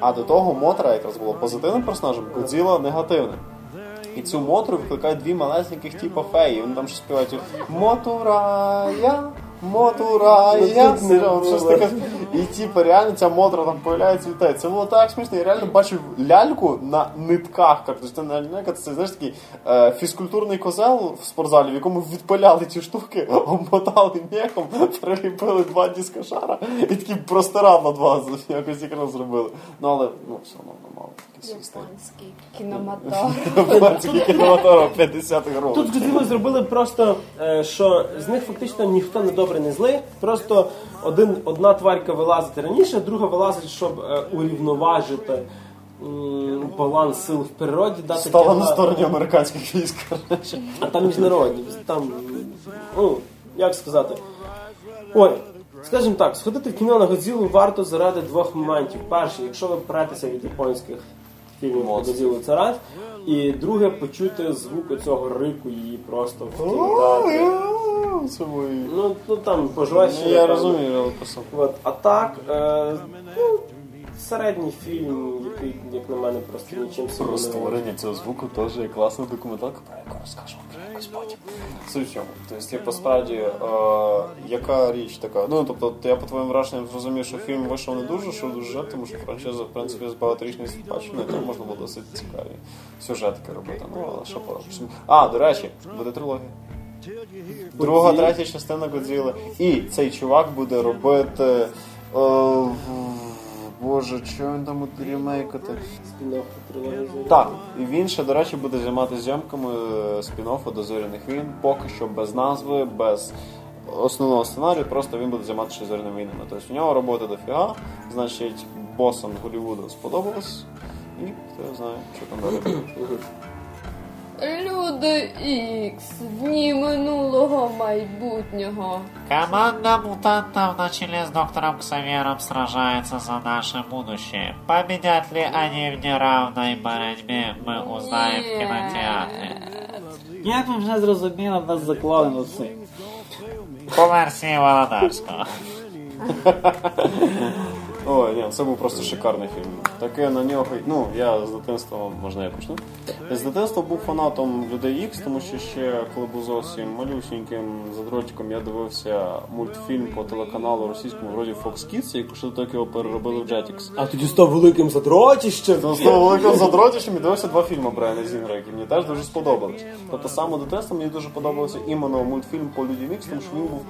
А до того Мотра якраз була позитивним персонажем, Годзіла негативним. І цю Мотру викликають дві малесеньких типу феї. Вони там ще співають «Мотурая, Мотурая». І типу реально ця Мотра там появляється і те. Це було так смішно. Я реально бачив ляльку на нитках. Тобто не лялька, це, знаєш, такий фізкультурний козел в спортзалі, в якому відпиляли ці штуки, обмотали мехом, приліпили 2 дискошара і такі простирадла 2 якось якраз зробили. Ну, але, ну, все одно мало. Японський кіномотор. Японський кіномотор 50-х років. Тут Годзілу зробили просто, що з них фактично ніхто не добре, не злий. Просто одна тварька вилазить раніше, друга вилазить, щоб урівноважити баланс сил в природі. Стала на стороні американських військ. А там міжнародні. Там, ну, як сказати. Ой, скажімо так, сходити в кіно на Годзілу варто заради 2 моментів. Перше, якщо ви претеся від японських фільмів про Годзілу, це раз. І друге, почути звук оцього рику її просто в кінотеатрі. Ну, там пожвачі. Я розумію, але просто. А так, ну, середній фільм, який, як на мене, просто нічим собі не... Про створення цього звуку теж є класна документалка, про яку розкажемо вже якось потім. Суть в чому. Тобто, справді, яка річ така? Ну, тобто, я по твоїм враженням зрозумів, що фільм вийшов не дуже, що дуже жаль, тому що франшиза, в принципі, з багаторічної спадщини, там можна було досить цікаві сюжетки робити. Ну, але що пора. А, до речі, буде трилогія. 2-3 частина Годзіли. І цей чувак буде робити... Боже, чого він там буде ремейкати? Спін-офф по трилогії. Так, і він ще, до речі, буде займатися зйомками спін-оффу до «Зоряних війн». Поки що без назви, без основного сценарію, просто він буде займатися «Зоряними війнами». Тобто у нього роботи дофіга, значить, босам Голлівуду сподобалось. І хто знає, що там далі буде. Люди Ікс, дні минулого майбутнього. Команда мутантов на чолі з доктором Ксавьером сражается за наше будущее. Победят ли они в неравной борьбе, мы узнаем в кинотеатре. Як ви вже зрозуміли, в нас заклали уси. По версії Володарського. О, ні, це був просто шикарний фільм. Таке на нього... Ну, я з дитинства... Можна я почну? Я з дитинства був фанатом Людей Ікс, тому що ще, коли був зовсім малюсеньким задротиком, я дивився мультфільм по телеканалу російському, вроді Fox Kids, і що так його переробили в Jetix. А тоді став великим задротищем! Став великим задротищем і дивився два фільми Брайана Зінгера, які мені теж дуже сподобались. Тобто, саме дитинство мені дуже подобався іменно мультфільм по Людям Ікс, тому що він був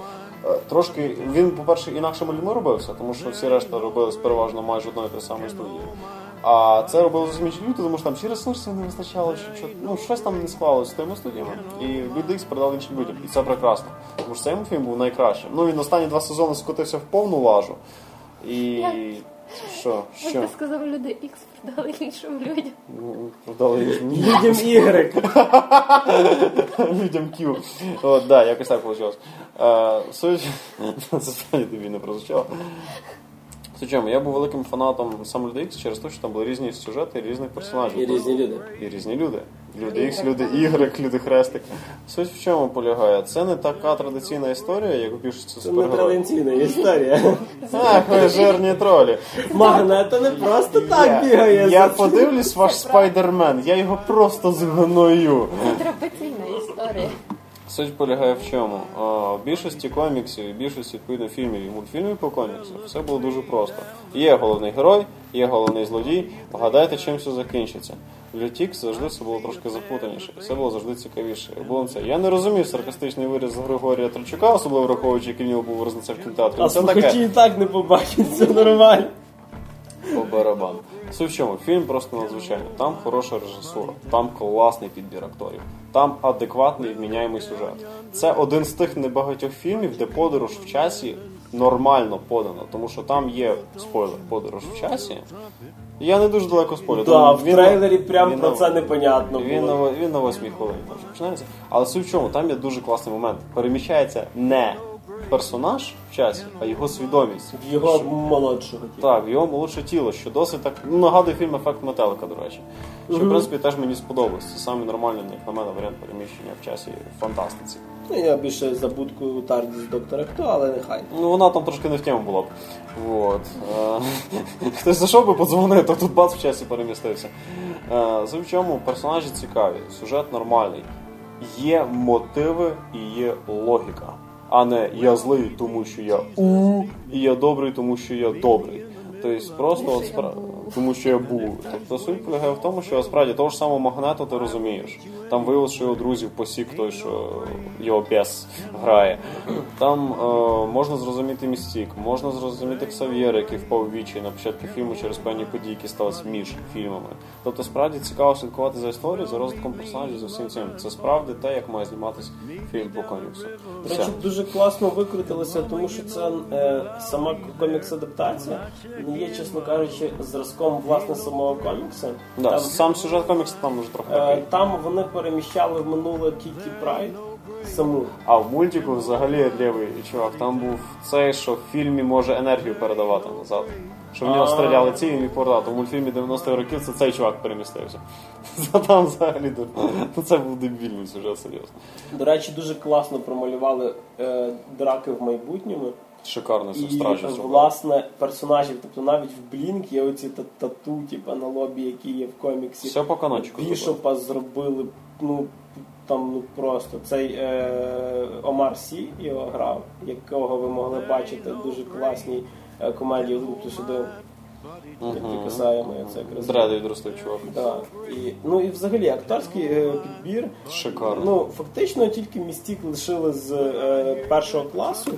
трошки, він, по-перше, інакшими людьми робився, тому що всі решта робились переважно майже одної та самої студії. А це робили зовсім інші люди, тому що там всі ресурси не вистачало, ну, щось там не склалося з тими студіями. І люди їх передали іншим людям. І це прекрасно. Тому що цей мультфільм був найкращим. Ну, він останні два сезони скотився в повну лажу. І... Що? Ти сказав, Люди Ікс продали іншим людям. Продали іншим людям Y. Людям Q. От, да, якось так вийшло. Суть... Це тобі не прозвучало. Сучому, я був великим фанатом сам Люди Ікс через те, що там були різні сюжети, різних персонажів. І різні люди. І різні люди. Люди Ікс, Люди Y, Люди Хрестик. Суть в чому полягає? Це не така традиційна історія, як у більшості супергероїв. Це не традиційна історія. Ах, ви жирні тролі. Магнето не просто так бігає. Я подивлюсь ваш Спайдермен, я його просто згною. Це традиційна історія. Суть полягає в чому? В більшості коміксів, в більшості, відповідно, фільмів і мультфільмів по коміксу все було дуже просто. Є головний герой, є головний злодій, вгадайте, чим все закінчиться. В Лютікс завжди все було трошки запутаніше, все було завжди цікавіше. Я не розумів саркастичний вираз Григорія Трачука, особливо враховуючи, який в нього був виразниця в кінотеатрі. А слухачі і так не побачать, це нормально. По барабану. Суть в чому? Фільм просто надзвичайний. Там хороша режисура, там класний підбір акторів, там адекватний вміняємий сюжет. Це один з тих небагатьох фільмів, де подорож в часі нормально подано, тому що там є спойлер, подорож в часі. Я не дуже далеко спойлер. Да, в трейлері прям про це непонятно було. Він на 8-й хвилині починається. Але суть в чому? Там є дуже класний момент. Переміщається не персонаж в часі, а його свідомість. Його молодшого тіла. Так, його молодше тіло, що досить так... Ну, нагадує фільм «Ефект Метелика», до речі. Що, в принципі, теж мені сподобалось. Це самий нормальний, як на мене, варіант переміщення в часі фантастиці. Я більше за будку Тарді з «Доктора Хто», але нехай. Ну, вона там трошки не в тему була б. Вот. Хтось зайшов би, подзвонив, то тут бац в часі перемістився. В чому персонажі цікаві, сюжет нормальний. Є мотиви і є логіка. А не я злий, тому що я і я добрий, тому що я добрий. Тобто просто от справді, тому що я був. Тобто суть полягає в тому, що справді того ж самого Магнето ти розумієш. Там виявилось, що його друзів посік той, що його пес грає. Там можна зрозуміти Містік, можна зрозуміти Ксав'єра, який впав вічі на початку фільму через певні події, які сталися між фільмами. Тобто справді цікаво слідкувати за історією, за розвитком персонажів, за всім цим. Це справді те, як має зніматися фільм по коміксу. Речі дуже класно викрутилося, тому що це сама комікс-адаптація не є, чесно кажучи, зразком власне самого коміксу. Да, там, сам сюжет коміксу там дуже трохи такий. Там вони переміщали в минуле Кіті Прайд саму. А в мультику взагалі лівий чувак, там був цей, що в фільмі може енергію передавати назад. Що в нього стріляли ці, і він їх повертав. У мультфільмі 90-х років це цей чувак перемістився. Там взагалі це був дебільний сюжет, серйозно. До речі, дуже класно промалювали драки в майбутньому. Шикарно, все страшно. І, власне, персонажів, тобто навіть в Блінк є оці тату, типу, на лобі, які є в коміксі. Все по каночку. Бішопа зробили, ну, там, ну, просто. Цей Омар Сі його грав, якого ви могли бачити в дуже класній комедії групи «Сюди». Як ти касаємо, я це якраз... Дреди відросли, чувак. Так. І, ну, і взагалі, акторський підбір... Шикарно. Ну, фактично, тільки Містік лишили з першого класу,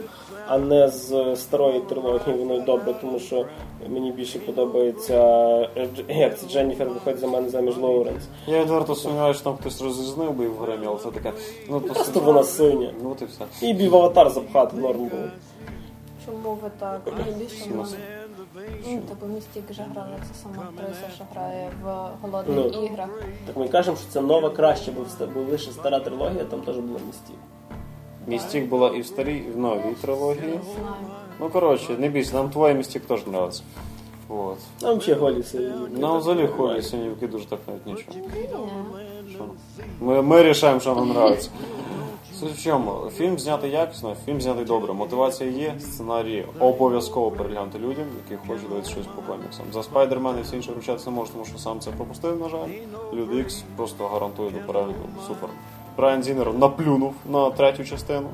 а не з старої трилогії, воно й добре, тому що мені більше подобається, як це Дженніфер виходить за мене заміж Лоуренс. Я відверто сумніваюся, що там хтось розрізнив би в гримі, але це таке... Ну, просто вона синя. Ну, ти все. І бій в аватар запхати норм було. Чому ви так? Більше ну, тобто Містік вже грала, це сама актриса, що грає в «Голодних іграх». Так ми кажемо, що це нова краще, бо лише стара трилогія, там теж була Містік. Містік була і в старій, і в новій трилогії. Ну, коротше, не бійся, нам твоя Містік теж подобається. Вот. Нам ще голі синівки. Нам взагалі голі синівки дуже так навіть нічого. Ми рішаємо, що нам подобається. Суть в чому, фільм знятий якісно, фільм знятий добре, мотивація є, сценарії обов'язково переглянути людям, які хочуть дивитися щось по коміксам. За Спайдермен і все інше вручатися не можу, тому що сам це пропустив, на жаль. Люди Ікс просто гарантує до перегляду. Супер. Брайан Зінер наплюнув на третю частину,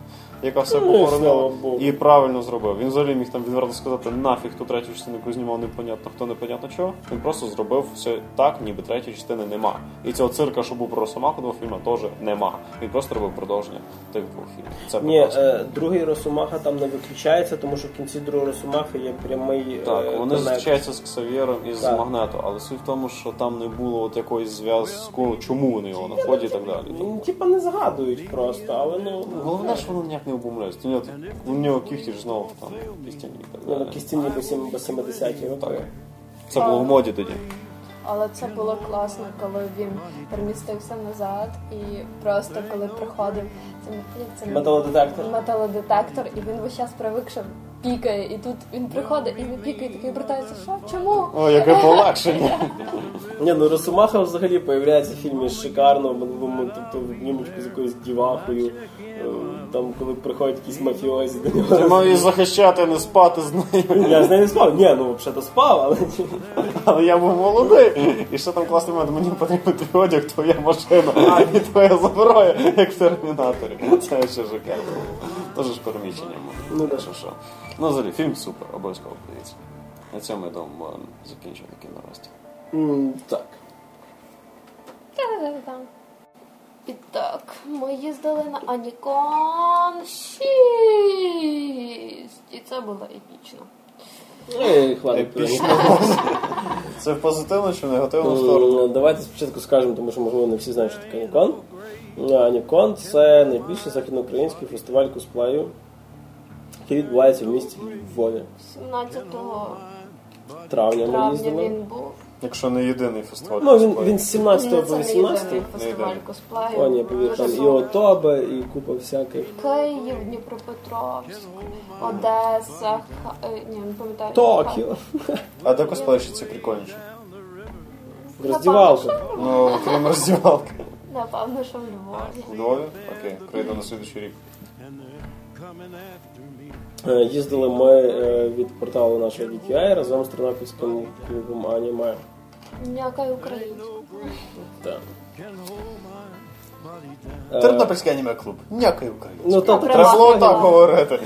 яка все похоронила, і правильно зробив. Він взагалі міг там відверто сказати, нафіг ту третю частину, яку знімав непонятно хто, непонятно чого. Він просто зробив все так, ніби третьої частини нема. І цього цирка, що був про Росомаху два фільми, теж нема. Він просто робив продовження тих двох фільмів. Це другий Росомаха там не виключається, тому що в кінці другого Росомаха є прямий... Так, вони зустрічаються з Ксав'єром і з Магнето, але суть в тому, що там не було от якоїсь зв'язку, чому вони його на ході і так далі. Типа не згадують просто, але ну... Головне, що воно ніяк не обумляється. У нього кіхті ж знову там кістяні і так далі. Кістяні до 70-ті роки. Це було в моді тоді. Але це було класно, коли він перемістився назад і просто коли приходив металодетектор, і він весь час привик, що пікає, і тут він приходить і він пікає, такий обертається, що? Чому? О, яке полегшення! Ні, ну Росомаха взагалі появляється в фільмі шикарно, тобто в німочку з якоюсь дівахою, там коли приходять якісь мафіозі до нього. Ти мав її захищати, не спати з нею. Я з нею не спав, ні, ну взагалі-то спав, але... Але я був молодий, і що там класний момент, мені потрібен твій одяг, твоя машина і твоя зброя, як в Термінаторі. Це ще жикарно. Тож ж переміщення може. Ну, що що. Ну, взагалі, фільм супер, обов'язково подивіться. На цьому, я думаю, будемо закінчувати кінорості. Так. І так, ми їздили на Анікон 6. І це було епічно. Епічно. Це в позитивну чи в негативну сторону? Давайте спочатку скажемо, тому що, можливо, не всі знають, що таке Анікон. Анікон – це найбільший західноукраїнський фестиваль косплею, який відбувається в місті Львові. 17 травня ми їздили. Він був. Якщо не єдиний фестиваль косплею. Ну, він з 17 по 18. Не фестиваль косплею. О, ні, повір, там і Отобе, і купа всяких. Київ, Дніпропетровськ, Одеса, ні, не пам'ятаю. Токіо. А де косплею ще це прикольніше? Роздівалка. Ну, крім роздівалки. Напевно, що в Львові. В Львові? Окей, прийду на слідчий рік. Їздили ми від порталу нашого Гікьо разом з тернопільським клубом аніме. Ніяка українська. Так. Тернопільський аніме-клуб. Ніяка українська. Ну, треба було так говорити.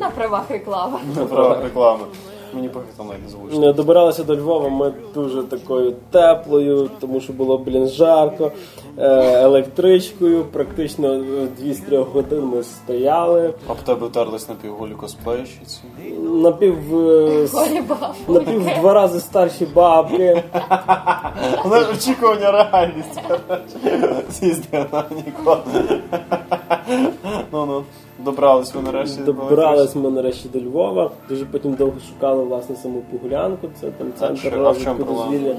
На правах реклами. На правах реклами. Мені поки там навіть не звучно. Добиралися до Львова ми дуже такою теплою, тому що було, жарко, електричкою, практично 2-3 годин ми стояли. А по тебе вдарились напівголі косплейщиці? Напів два рази старші бабки. У нас очікування реальність. З'їздили на нікого. Ну-ну. Добрались ми нарешті до Львова. Дуже потім довго шукали, власне, саму погулянку. Це там центр розвитку дозвілля.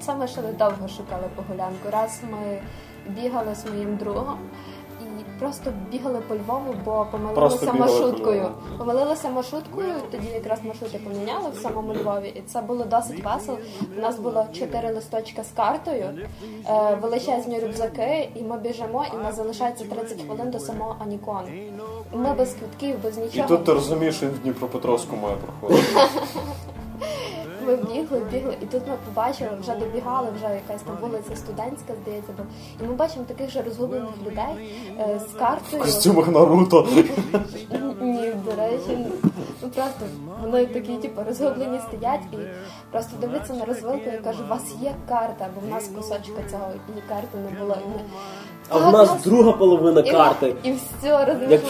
Саме ще недовго шукали погулянку. Раз ми бігали з моїм другом і просто бігали по Львову, бо помилилися маршруткою. Тоді якраз маршрути поміняли в самому Львові. І це було досить весело. У нас було 4 листочка з картою, величезні рюкзаки, і ми біжимо, і в нас залишається 30 хвилин до самого Анікон. Ми без квитків, без нічого. І тут ти розумієш, що він в Дніпропетровську має проходити. Ми бігли, і тут ми побачили, вже добігали, вже якась там вулиця Студентська, здається, була. І ми бачимо таких же розгублених людей з картою. В костюмах Наруто. Ні, до речі, ну просто вони такі, типу, розгублені стоять і просто дивляться на розвилку і кажуть, у вас є карта, бо в нас кусочка цього і карти не було. А в нас друга половина карти. І все, розумієш.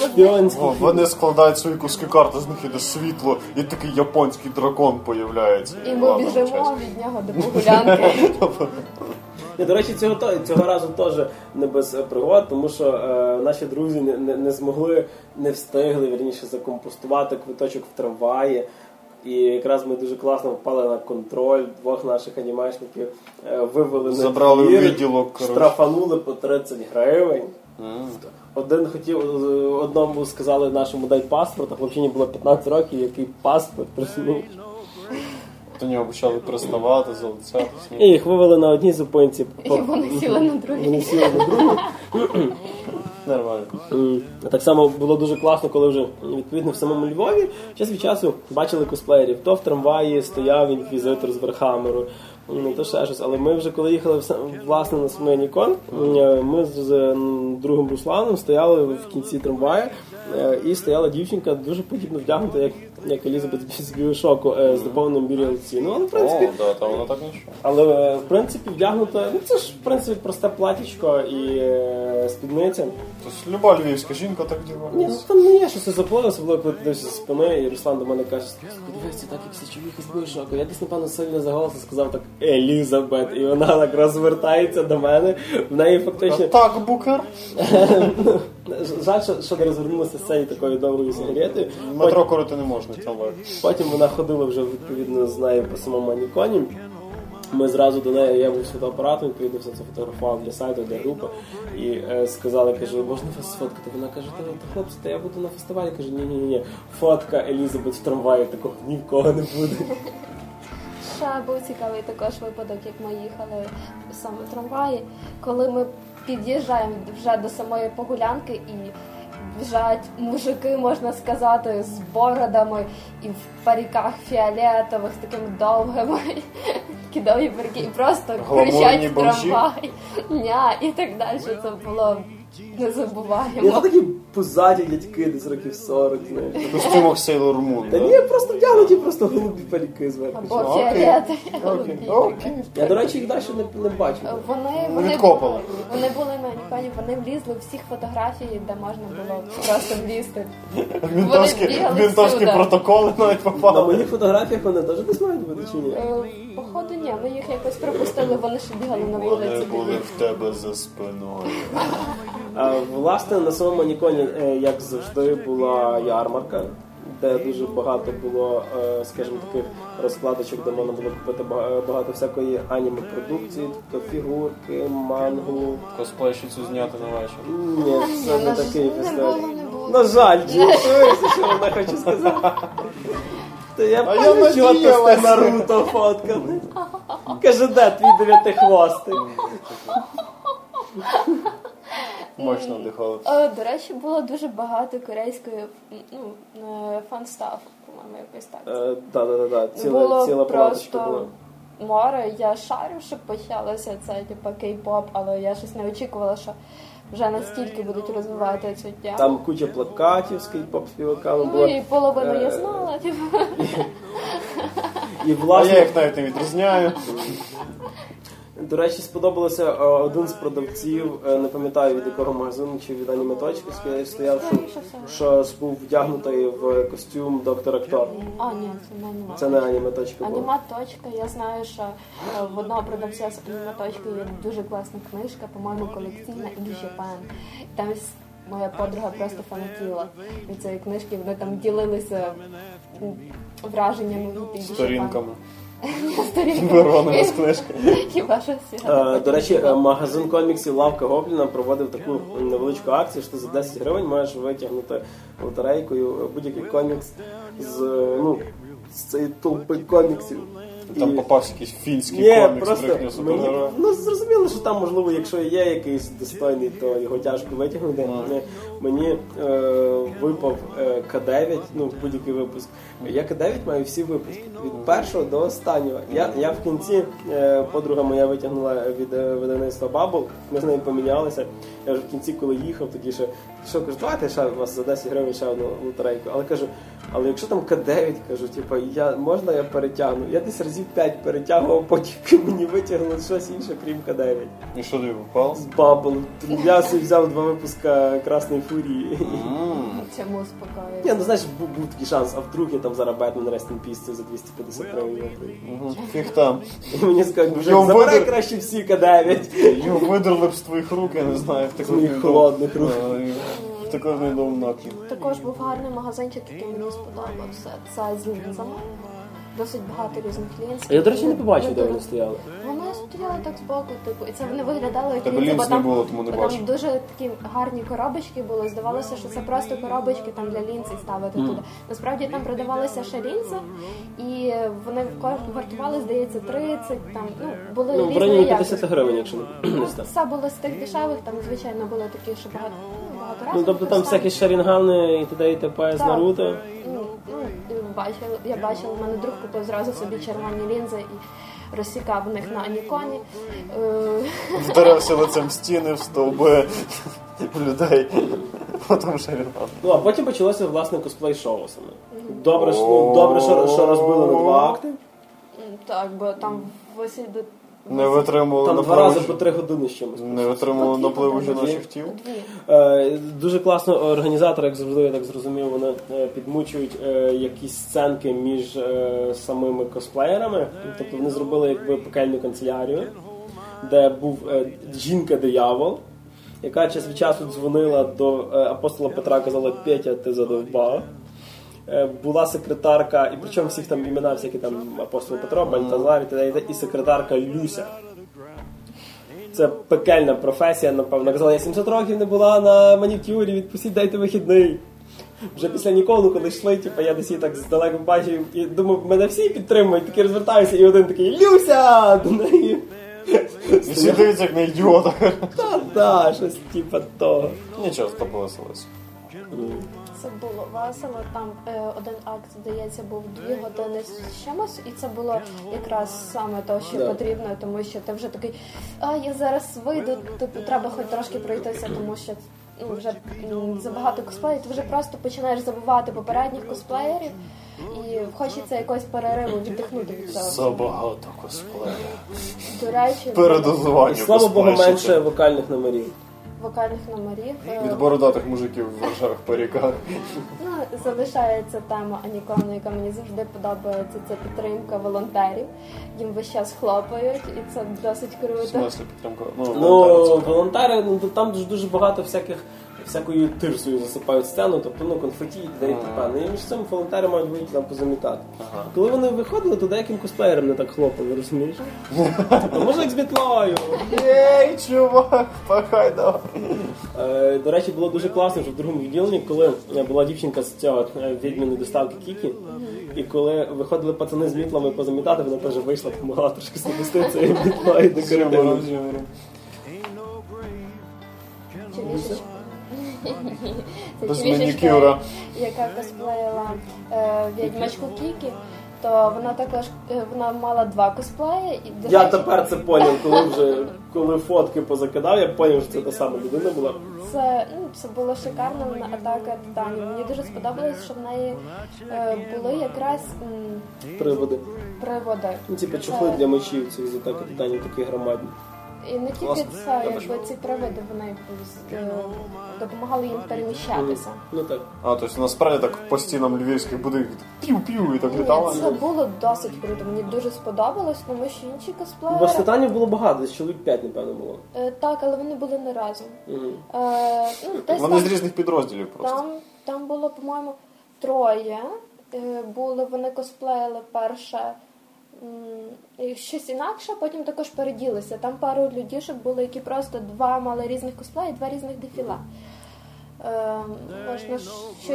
Вони складають свої куски карти, з них іде світло, і такий японський дракон появляється. І ми біжимо від нього до погулянки. До речі, цього разу теж не без пригод, тому що наші друзі не встигли закомпостувати квиточок в трамваї. І якраз ми дуже класно впали на контроль, 2 наших анімешників вивели забрали на відділок, штрафанули по 30 гривень. Один хотів, одному сказали нашому дай паспорт, а хлопчині було 15 років, який паспорт, розумієш? До нього почали приставати, залицяти. І їх вивели на одній зупинці. І вони сіли на другій. Нормально. Так само було дуже класно, коли вже відповідно в самому Львові час від часу бачили косплеєрів. То в трамваї стояв інквізитор з Верхамеру, то ще щось. Але ми вже коли їхали власне на саме Нікон, ми з другим Русланом стояли в кінці трамвая, і стояла дівчинка дуже подібно вдягнута, як Елізабет з BioShock, з доповненим біріалці. Ну, але, в принципі... О, да, там воно так не що. Але, в принципі, вдягнута... Ну, це ж, в принципі, просте платічко і спідниця. Тобто, люба львівська жінка так дівається. Ні, ну, там не є щось заплило, особливо, коли ти дивишся зі спини, і Руслан до мене каже, подивився так, як всі чоловіки з BioShock. Я десь, напевно, сильно за голосом сказав так, Елізабет, і вона так розвертається до мене. В неї фактично... Так, букер. Жаль, що не розвернулася сцені такою довгою сигаретою. Метро курити не можна. Потім вона ходила вже відповідно з нею по самому Ніконі. Ми зразу до неї, я був з фотоапаратом, відповідно все це фотографував для сайту, для групи. І сказали, кажу, можна вас сфоткати? Вона каже, та хлопці, та я буду на фестивалі. Кажу, ні, фотка Елізабет в трамваї, такого ні в кого не буде. Ще був цікавий також випадок, як ми їхали саме в трамваї, коли ми під'їжджаємо вже до самої Погулянки і біжать мужики, можна сказати, з бородами і в париках фіолетових, такими довгими, такі довгі парики, і просто кричать в трамвай, ня, і так далі, це було незабуваємо. Я такі позаді дядьки, десь років 40, знаєш. В костюмах Сейлор Мун, так? Та ні, просто вдягнуті, просто голубі парики зверху. Або фіолетові голубі. Я, до речі, їх далі не бачив. Вони копали. Вони були на Ніконі, вони влізли у всіх фотографій, де можна було просто влізти. Мінтовські протоколи навіть попали. На моїх фотографіях вони теж десь мають бути чи ні? Походу ні, ми їх якось пропустили, вони ще бігали на вулиці. Вони були в тебе за спиною. Власне, на самому Ніконі, як завжди, була ярмарка, де дуже багато було, скажімо, таких розкладочок, де можна було купити багато всякої аніме-продукції, тобто фігурки, мангу. Косплейщицю зняти на вечір. Ні, це не такий фестиваль. На жаль, дівчується, що вона хоче сказати. Я пам'ятаю, що ти Наруто фоткали. Каже, де твій дев'ятихвостик? Мощно вдихало. До речі, було дуже багато корейської фан-стафу, по-моєму, якось так. Так, ціла платочка була. Море, я шарю, щоб почалося це, типу, кей-поп, але я щось не очікувала, що вже настільки будуть розвивати цю тему. Там куча плакатів з кей-поп-співаками було. Ну, і половину я знала, типу. А я їх навіть не відрізняю. До речі, сподобалося один з продавців, не пам'ятаю від якого магазину чи від аніметочки, стояв, що був вдягнутий в костюм доктора Ктор. А, ні, це не аніметочка була. Аніметочка, я знаю, що в одного продавця з аніметочки є дуже класна книжка, по-моєму, колекційна «In Japan». Там моя подруга просто фанатіла від цієї книжки, вони там ділилися враженнями від сторінками. Вирваними з книжки. До речі, магазин коміксів «Лавка Гобліна» проводив таку невеличку акцію, що за 10 гривень маєш витягнути лотерейкою будь-який комікс з цієї толпи коміксів. Там попався якийсь фінський комікс. Ну, зрозуміло, що там, можливо, якщо є якийсь достойний, то його тяжко витягнути. Мені випав К9, будь-який випуск. Я К9 маю всі випуски, від першого до останнього. Я в кінці, подруга моя витягнула від видавництва Бабл, ми з нею помінялися. Я вже в кінці, коли їхав, тоді що кажу, давайте ще у вас за 10 гривень ще одну лотерейку. Але кажу, але якщо там К9, кажу, типу, можна я перетягну? Я десь разів 5 перетягував, потім мені витягнуло щось інше, крім К9. І що ти випав? З Бабл. Я взяв 2 випуска «Красної фурії». Чому успокоює? Ні, ну знаєш, був такий шанс, а вдруг я там зараз Бетмен Rest in Peace за 250 гривень. Фіг там. І мені сказали, забирай краще всі К9. Його видерли б з твоїх рук, я не знаю. З моїх холодних рук. Також не дав накліп. Також був гарний магазинчик, який мені сподобався. Це з лінзами. Досить багато різних лінз. Я, до речі, не побачив, де вони стояли. Вони стояли так збоку, типу, і це вони виглядали як лінзи, бо там дуже такі гарні коробочки були. Здавалося, що це просто коробочки там для лінзи ставити туди. Насправді там продавалися ще лінзи, і вони вартували, здається, 30, там, були різні якості. В районі 50 гривень, якщо не став. Все було з тих дешевих, там, звичайно, було такі, що багато... Ну, тобто там всякі шарінгани і т.д. і т.п. з Наруто. Я бачила, в мене друг купив зразу собі червоні лінзи і розсікав в них на аніконі. Вдарився лицем стіни, встовби людей. Потім шарінган. Ну, а потім почалося, власне, косплей-шоу саме. Добре, що розбили на два акти. Так, бо там не витримували там два рази по 3 години з чимось. Не витримували напливу жіночих тіл. Дуже класно організатори, як завжди, я так зрозумів, вони підмучують якісь сценки між самими косплеєрами. Тобто вони зробили якби пекельну канцелярію, де був жінка-диявол, яка час від часу дзвонила до апостола Петра, казала: «Петя, ти задовбав». Була секретарка, і причому всіх там імена, всякі там апостол Петро, Бальтазар, і секретарка Люся. Це пекельна професія, напевно. Казала: «Я 700 років не була на манікюрі, відпустіть, дайте вихідний». Вже після ніколи, коли йшли, типу, я десь так здалеку бачив і думав, мене всі підтримують, таки розвертаюся, і один такий: «Люся!» до неї. І всі дивляться, як на ідіота. Та-та, щось типу того. Нічого, стопилося. Це було весело, там один акт, здається, був 2 години з чимось, і це було якраз саме те, що потрібно, тому що ти вже такий: «А, я зараз вийду, тобі треба хоч трошки пройтися, тому що вже забагато косплеїв, ти вже просто починаєш забувати попередніх косплеєрів, і хочеться якогось перериву, віддихнути від цього». Забагато косплеїв. Передозування. Слава Богу, менше вокальних номерів. Від бородатих мужиків в вершах-паріках. Ну, залишається тема анікону, яка мені завжди подобається. Це підтримка волонтерів. Їм весь час хлопають, і це досить круто. В смислі підтримка? Ну, волонтери, ну, там дуже багато всякою тирсою засипають сцену, тобто, ну, конфеті і т.п. І між цим волонтери мають вийти там позамітати. Коли вони виходили, то деяким косплеєрам не так хлопали, розумієш? Тобто, мужик з бітлою! Єй, чувак, пахай давай! До речі, було дуже класно, що в другому відділенні, коли була дівчинка з цього відміни доставки Кікі, і коли виходили пацани з бітлами позамітати, вона теж вийшла, допомагала трошки спуститися і бітла, і докорила. Це чвішечка, яка косплеїла відьмачку Кікі, то вона також мала 2 косплеї. Я тепер це поняв, коли фотки позакидав, я поняв, що це та сама людина була. Це була шикарна атака титанів. Мені дуже сподобалось, що в неї були якраз приводи. Типу чохли для мечів з атаки титанів, такі громадні. І не тільки це, якби ці привиди, вони допомагали їм переміщатися. Ну так. А, тобто насправді так по стінам львівських будинків пів-пів і так літало? Ні, це було досить круто, мені дуже сподобалось, тому що інші косплеєри... Бо титанів було багато, десь чоловік 5, напевно, було. Так, але вони були не разом. Вони з різних підрозділів просто. Там було, по-моєму, 3. Вони косплеїли перше... щось інакше, потім також переділися. Там пару людішок були, які просто 2 мали різних косплеї, 2 різних дефіла.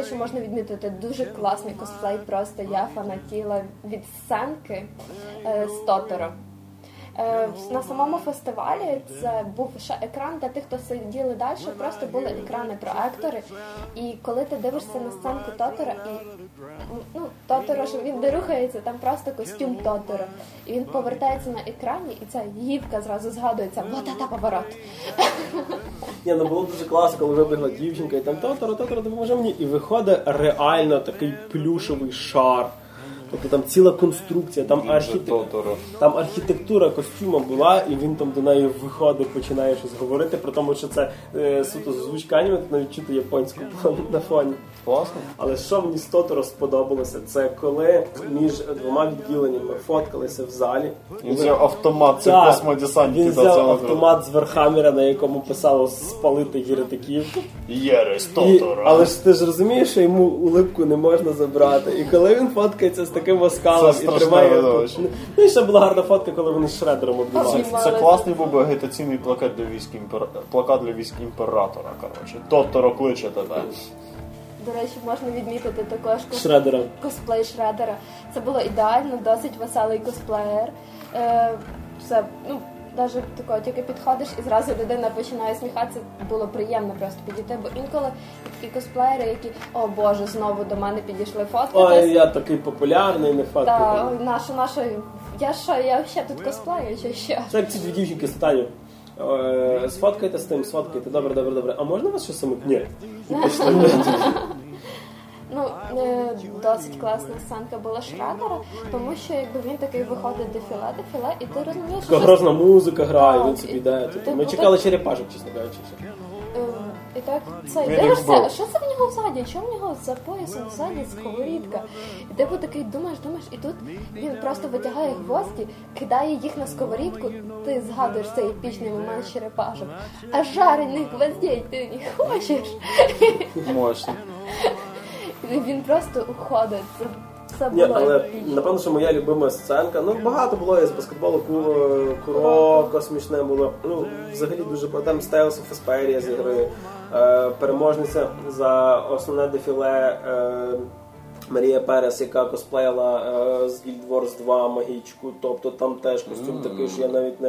Що можна відмітити? Дуже класний косплей, просто я фанатіла від сценки з Тоторо. На самому фестивалі це був ще екран для тих, хто сиділи далі, просто були екрани-проектори. І коли ти дивишся на сценку Тотора, Тотора, що він не рухається, там просто костюм Тотора. І він повертається на екрані, і ця гібка зразу згадується: «Ва-та-та, поворот!» Ну було дуже класно, коли вибігла дівчинка, і там: «Тотора, допоможе мені!» І виходить реально такий плюшовий шар. Тобто там ціла конструкція, там архітектура костюма була, і він там до неї виходить, починає щось говорити, при тому, що це суто звучка аніме, тут навіть чути японську на фоні. Класно. Але що мені з Тоторо сподобалося, це коли між 2 відділеннями фоткалися в залі. Він взяв автомат, це космодесант. Він взяв автомат з Верхаммера, на якому писало «спалити єретиків». Єресь Тоторо. Але ж ти ж розумієш, що йому улипку не можна забрати. І коли він фоткається з таким оскалом і тримає... Ну і ще була гарна фотка, коли вони з Шредером обнімалися. Це класний був агітаційний плакат для військ імператора, коротше. Тоторо кличе тебе. До речі, можна відмітити також косплей Шредера. Це було ідеально, досить веселий косплеєр. Це, даже тако, тільки підходиш і зразу людина починає сміхатися, було приємно просто підійти, бо інколи такі косплеєри, які, о боже, знову до мене підійшли фоткатись. Ой, я такий популярний, не фоткатись. Так, наша, я ще тут косплею, чи ще. Це як ці дві дівчинки з Таню. Сфоткайте з тим, сфоткайте, добре, добре, добре. А можна вас щось саме? Ні. Ну, досить класна сценка була Шрадера, тому що якби він такий виходить дефіле, і ти розумієш, що... Грозна музика грає, він собі йде. Ми чекали черепашок, чесно кажучи. І так, це, дивишся, що це в нього взаді? Чому в нього за поясом взаді сковорідка? І ти такий думаєш, і тут він просто витягає гвозді, кидає їх на сковорідку, ти згадуєш цей епічний момент черепашок, а жарених гвоздей ти не хочеш. Можна. Він просто уходить. Це було. Ні, але, напевно, що моя любима сценка. Ну, багато було із баскетболу, куроко смішне було. Ну, взагалі дуже було. Там Tales of Vesperia з ігри. Переможниця за основне дефіле Марія Перес, яка косплеїла з Guild Wars 2 магічку. Тобто там теж костюм такий, що я навіть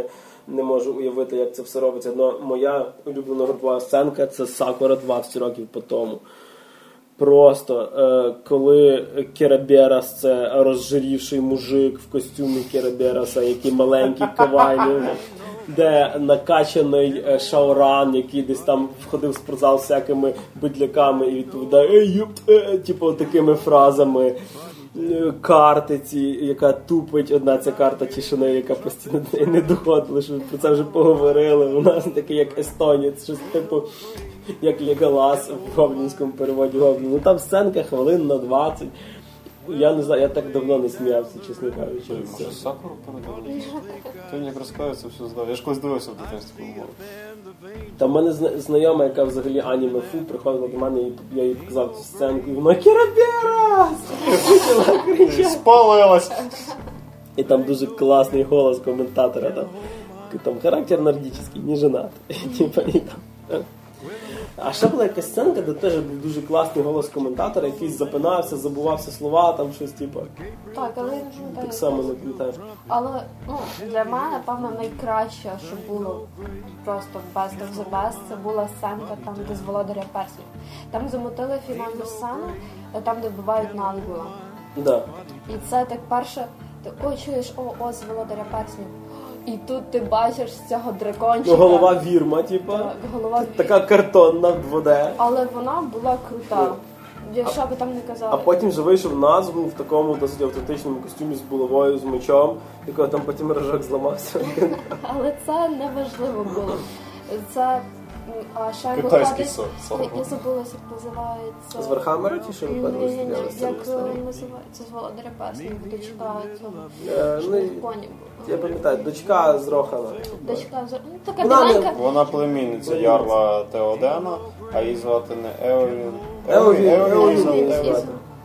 не можу уявити, як це все робиться. Но моя улюблена групова сценка – це Сакура 20 років по тому. Просто, коли Кераберас, це розжирівший мужик в костюмі Керабераса, який маленький кавайний, де накачаний Шауран, який десь там входив в спортзал з всякими бидляками і відповідає типу такими фразами. Картиці, яка тупить, одна ця карта тишини, яка постійно не доходила, що про це вже поговорили. У нас такий як естонець, щось типу як Леголас в гоблінському переводі Гоблін. Ну там сценка хвилин на 20. Я не знаю, я так давно не сміявся, чесно кажучи. Може, Сакуру передавали? Ти мені як розказується, все знав. Я ж колись дивився в дитинську умову. Та в мене знайома, яка взагалі аніме фу, приходила до мене, і я їй показав цю сценку, і вона «Кераберас!» Спалилась! І там дуже класний голос коментатора. Там характер нордічний, не женатий. Типа, і там... А ще була якась сценка, де теж був дуже класний голос коментатора, який запинався, забувався слова, там щось типу. Так, але я не пам'ятаю. Так само не пам'ятаю. Але, ну, для мене, певно, найкраще, що було просто best of the best, це була сценка там, де з Володаря Перснів. Там замотили фінальну сцену, там, де вбивають Нангула. Да. І це так перше, ти чуєш, з Володаря Перснів. І тут ти бачиш цього дракончика. Голова Вірма, типа. Так, така картонна, 2D. Але вона була крута. Якщо би там не казали. А потім же вийшов назву в такому досить автентичному костюмі з булавою, з мечом, якого там потім рожок зламався. Але це не важливо було. Це... А ще китайський сок. Я забулася, як називається. З Вархаммера чи що випадково стрілялися? Як називається? З Володаря Перснів, дочка цього. Я пам'ятаю, дочка з Рохана. Дочка з Рохана. Вона племінниця Ярла Теодена, а її звати не Еолін.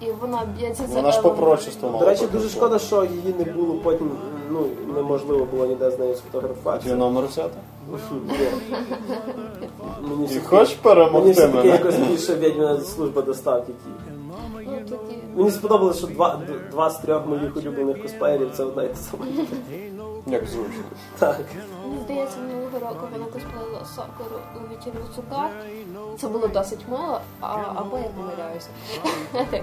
І вона б'ється за Еолін. Вона ж по прочисту мала. До речі, дуже шкода, що її не було потім, ну, неможливо було ніде з нею сфотографуватися. Є номер взяти? Ти хочеш перемогти мене? Мені все-таки якось більше відьмина служба доставки Києва. Мені сподобалося, що два з трьох моїх улюблених косплеєрів це одна і та сама. Як зручно. Так. Мені здається, минулого року вона косплеїла Сакуру у вечірню цукар. Це було досить мило, або я помиляюся.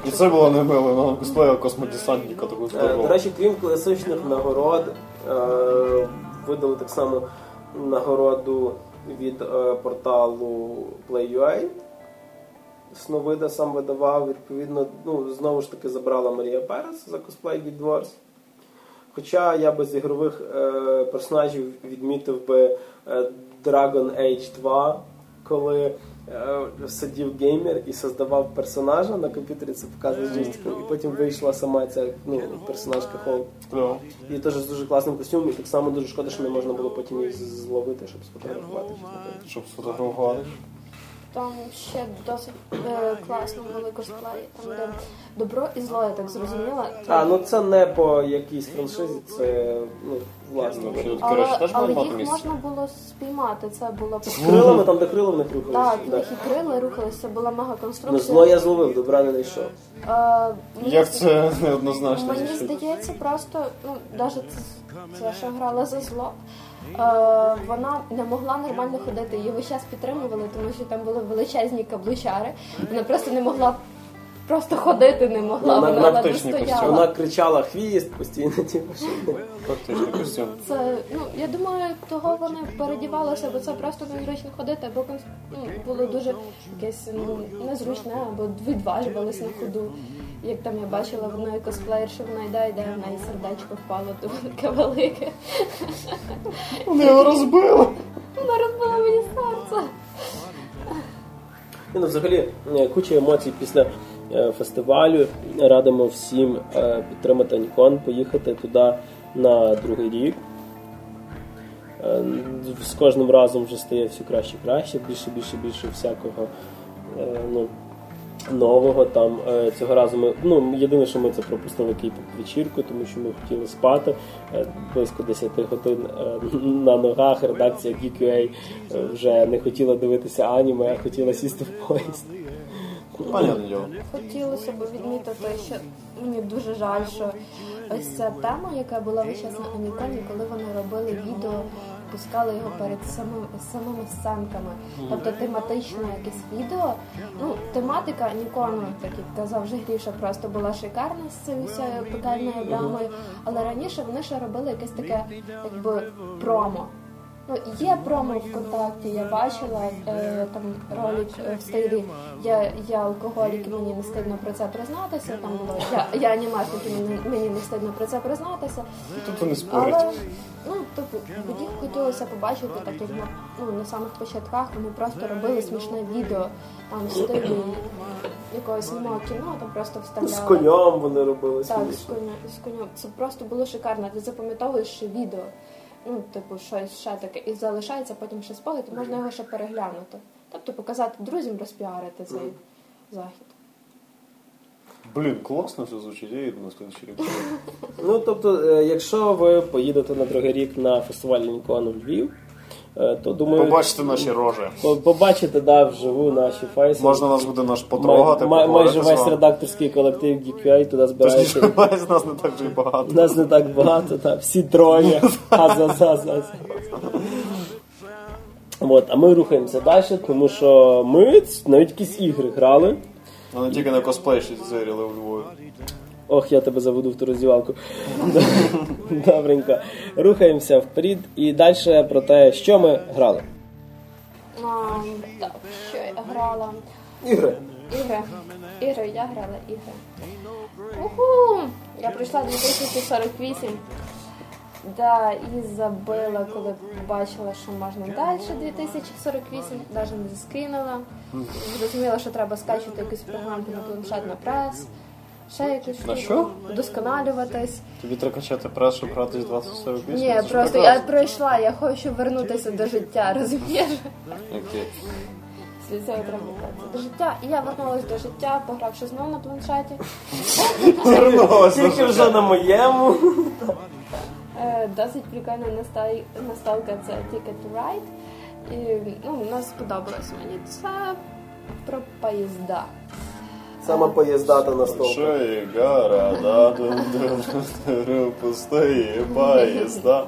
І це було не мило, вона косплеїла космодесантника. До речі, крім класичних нагород, видали так само нагороду від порталу Play.ua. Сновида сам видавав, відповідно, ну, знову ж таки забрала Марія Перес за косплей Guild Wars. Хоча я би з ігрових персонажів відмітив би Dragon Age 2, коли сидів геймер і создавав персонажа на комп'ютері, це показує джойстиком, і потім вийшла сама ця персонажка Холл. І теж з дуже класним костюмом, і так само дуже шкода, що не можна було потім її зловити, щоб сфотографувати. Щоб сфотографувати? Там ще досить класно були косплеї, там де добро і зло, я так зрозуміла. А, ну це не по якійсь франшизі, це, ну, власне. Але їх можна було спіймати, це було... З крилами, там де крила в них рухалися. Так, в них і крила рухалися, це була мегаконструкція. Ну, зло я зловив, добра не знайшов. Як це неоднозначно? Мені здається, просто, ну, навіть це ще грала за зло. вона не могла нормально ходити, її весь час підтримували, тому що там були величезні каблучари, вона просто не могла просто ходити, не могла, вона не стояла. Вона кричала «хвіст» постійно, типу, що це, ну, я думаю, того вони передівалися, бо це просто незручно ходити, або було дуже якесь незручне, або відважувалися на ходу. Як там я бачила, вона і косплеєр, що вона йде, в неї сердечко впало, то таке велике. Вона його розбила! Вона розбила мені серце! Ну, взагалі, куча емоцій після фестивалю. Радимо всім підтримати Анікон, поїхати туди на другий рік. З кожним разом вже стає все краще і краще, більше всякого, ну, нового там. Цього разу ми, ну, єдине, що ми це пропустили кейп-вечірку, тому що ми хотіли спати близько 10 годин на ногах. Редакція GQA вже не хотіла дивитися аніме, а хотіла сісти в поїзд. Хотілося б відмітити, що мені дуже жаль, що ось ця тема, яка була весь час на Аніконі, коли вони робили відео, пускали його перед самими сценками. Тобто тематичне якесь відео. Ну, тематика Анікону, так як казав Жигріша, просто була шикарна з цією пекельною драмою. Але раніше вони ще робили якесь таке, якби, промо. Ну, є промо ВКонтакті, я бачила там ролик в стилі «Я алкоголік, мені не стидно про це признатися», там було «Я анімашник, мені не стидно про це признатися». Тобто не спорить. Але, ну, тобто, їх хотілося побачити, так як на самих початках вони просто робили смішне відео, там в стилі якогось немає кіно, там просто вставляли. З конем вони робили смішно. Так, з конем. Це просто було шикарно, ти запам'ятовуєш ще відео. Ну, типу, щось ще таке, і залишається потім ще спогад, і можна його ще переглянути. Тобто показати друзям, розпіарити цей захід. Блін, класно все звучить, я їду на слідчий рік. Ну, тобто, якщо ви поїдете на другий рік на фестиваль Лінкону в Львів, то, думаю... Побачите наші рожі. Побачите, да, вживу наші фейси. Можна нас буде наш потрогати, поговорити. Майже весь редакторський колектив GQA туди збирається. Тож нас не так вже і багато. Нас не так багато, так. Всі троє. От, а ми рухаємося далі, тому що ми навіть якісь ігри грали. Вони тільки на косплей щось зиріли у Львові. Ох, я тебе заведу в ту роздівалку. Добренько. Рухаємося вперед і далі про те, що ми грали. Так, що я грала? Я грала ігри. Уху! Я прийшла 2048. Да, і забила, коли побачила, що можна далі 2048, навіть не заскрінила. Зрозуміла, що треба скачувати якусь програмку на планшет, на прес. Ще якось на що? Вдосконалюватись. Тобі треба качати прес, щоб грати з 2048? Ні, це просто прекрасно. Я пройшла, я хочу вернутися до життя, розумієш? Окей. Після цього треба вертатися до життя. І я вернулася до життя, погравши знову на планшеті. Тільки вже на моєму. Досить прикольна настолка, це Ticket to Ride. У нас сподобалось мені. Це про поїзда. Сама поїздата на столку. Большие города, пустые поїзда.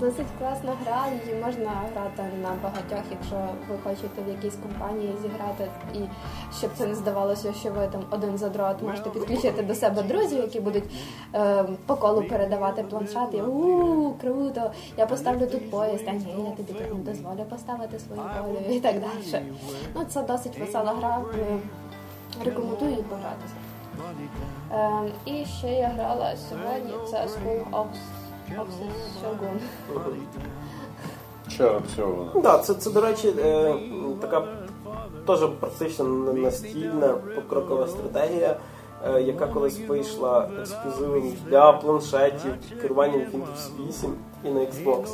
Досить класна гра, її можна грати на багатьох, якщо ви хочете в якійсь компанії зіграти, і щоб це не здавалося, що ви там один задрот, можете підключити до себе друзів, які будуть по колу передавати планшет, і круто, я поставлю тут поїзд, а ні, я тобі тут не дозволю поставити свою волю і так далі. Ну, це досить весела гра, рекомендую її погратися. І ще я грала сьогодні, це School of Shogun. Чорт, Shogun. Так, це, до речі, така теж практично настільна покрокова стратегія, яка колись вийшла ексклюзивом для планшетів, керуванням Windows 8 і на Xbox.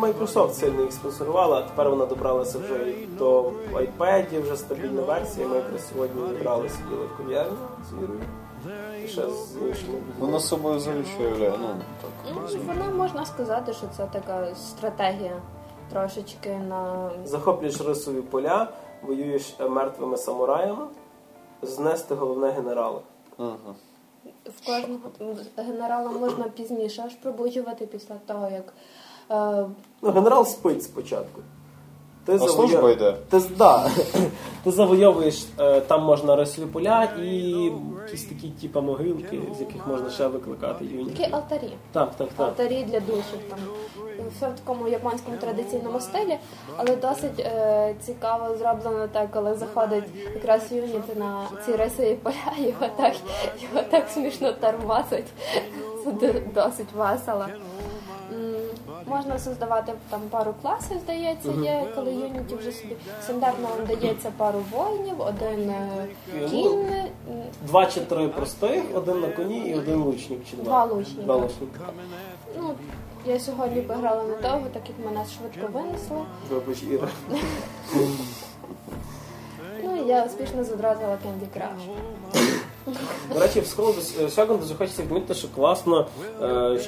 Microsoft сильно їх спонсорувала, а тепер вона добралася вже до iPad, вже стабільна версія, ми якраз сьогодні зібралися в кав'ярні з Ірою. Вона собою залічує. Вона, можна сказати, що це така стратегія трошечки на... Захоплюєш рисові поля, воюєш мертвими самураями, знести головне генерала. Ага. в кожного генерала можна пізніше аж пробуджувати після того, як... Генерал спить спочатку. Ти завойовуєш, там можна розсліпуля і якісь такі типа могилки, з яких можна ще викликати юнітів. Такі алтарі. Так. Алтарі для душів там. Все в такому японському традиційному стилі, але досить цікаво зроблено так, коли заходить якраз юніт на ці рисові поля, його так смішно тармасить. Це досить весело. Можна создавати там пару класів, здається, є, коли юніті вже собі стандартно вам дається пару воїнів, один кінь. 2 чи 3 простих, один на коні і один лучник. Чи 2 лучника. Ну, я сьогодні пограла недовго, так як мене швидко винесло. Вибач, Іра. Ну, я успішно задразила Candy Crush. До речі, в Шагонду захочеться відмітити, що класно,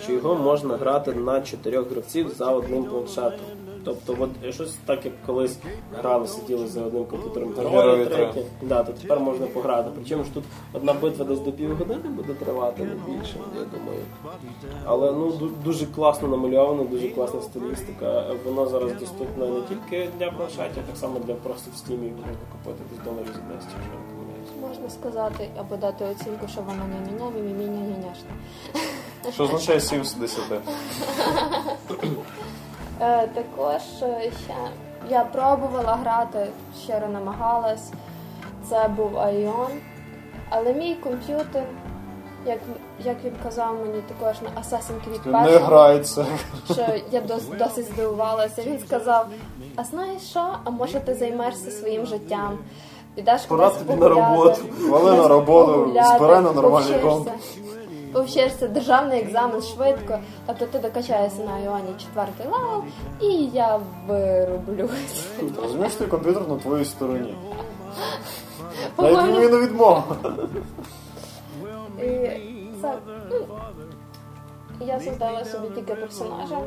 що його можна грати на 4 гравців за одним планшетом. Тобто, от, щось так, як колись грали, сиділи за одним комп'ютером герої, то тепер можна пограти. Причому ж тут одна битва десь до півгодини буде тривати, не більше, я думаю. Але ну дуже класно намальовано, дуже класна стилістика. Воно зараз доступно не тільки для планшетів, так само для просто в Steam можна купити десь доларів за 10. Можна сказати, або дати оцінку, що вона не міняшна. Що означає 7/10? Також ще я пробувала грати, щиро намагалась. Це був Айон. Але мій комп'ютер, як він казав мені також на Assassin's Creed 1, не грається. Що я досить здивувалася. Він сказав, а знаєш що, а може ти займешся своїм життям? Підеш кудись погуляти, повчишся державний екзамен швидко, тобто ти докачаєшся на Айоні 4-й левел, і я вирублюсь. Розумієш, що комп'ютер на твоїй стороні. Навіть мені відмова. Я создала собі тільки персонажа.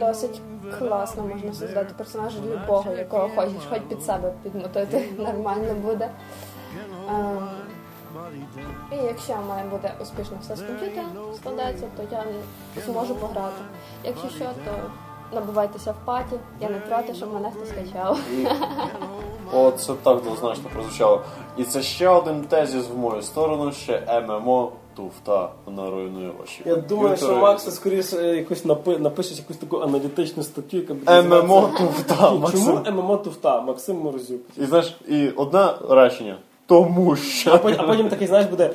Досить класно можна создати персонажа любого, якого хочеш, хоч під себе підмотити, нормально буде. І якщо має бути успішно все з комп'ютера складається, то я зможу пограти. Якщо що, то набувайтеся в паті, я не проти, щоб мене хто скачав. О, це так двозначно прозвучало. І це ще один тезіс в мою сторону, ще ММО. Туфта на руйнує ваші. Я думаю, що Макса скоріше якось напишеш якусь таку аналітичну статтю, яка буде ММО туфта. Чому ММО туфта? Максим Морозюк. І знаєш, і одне речення. Тому що. А потім такий, знаєш, буде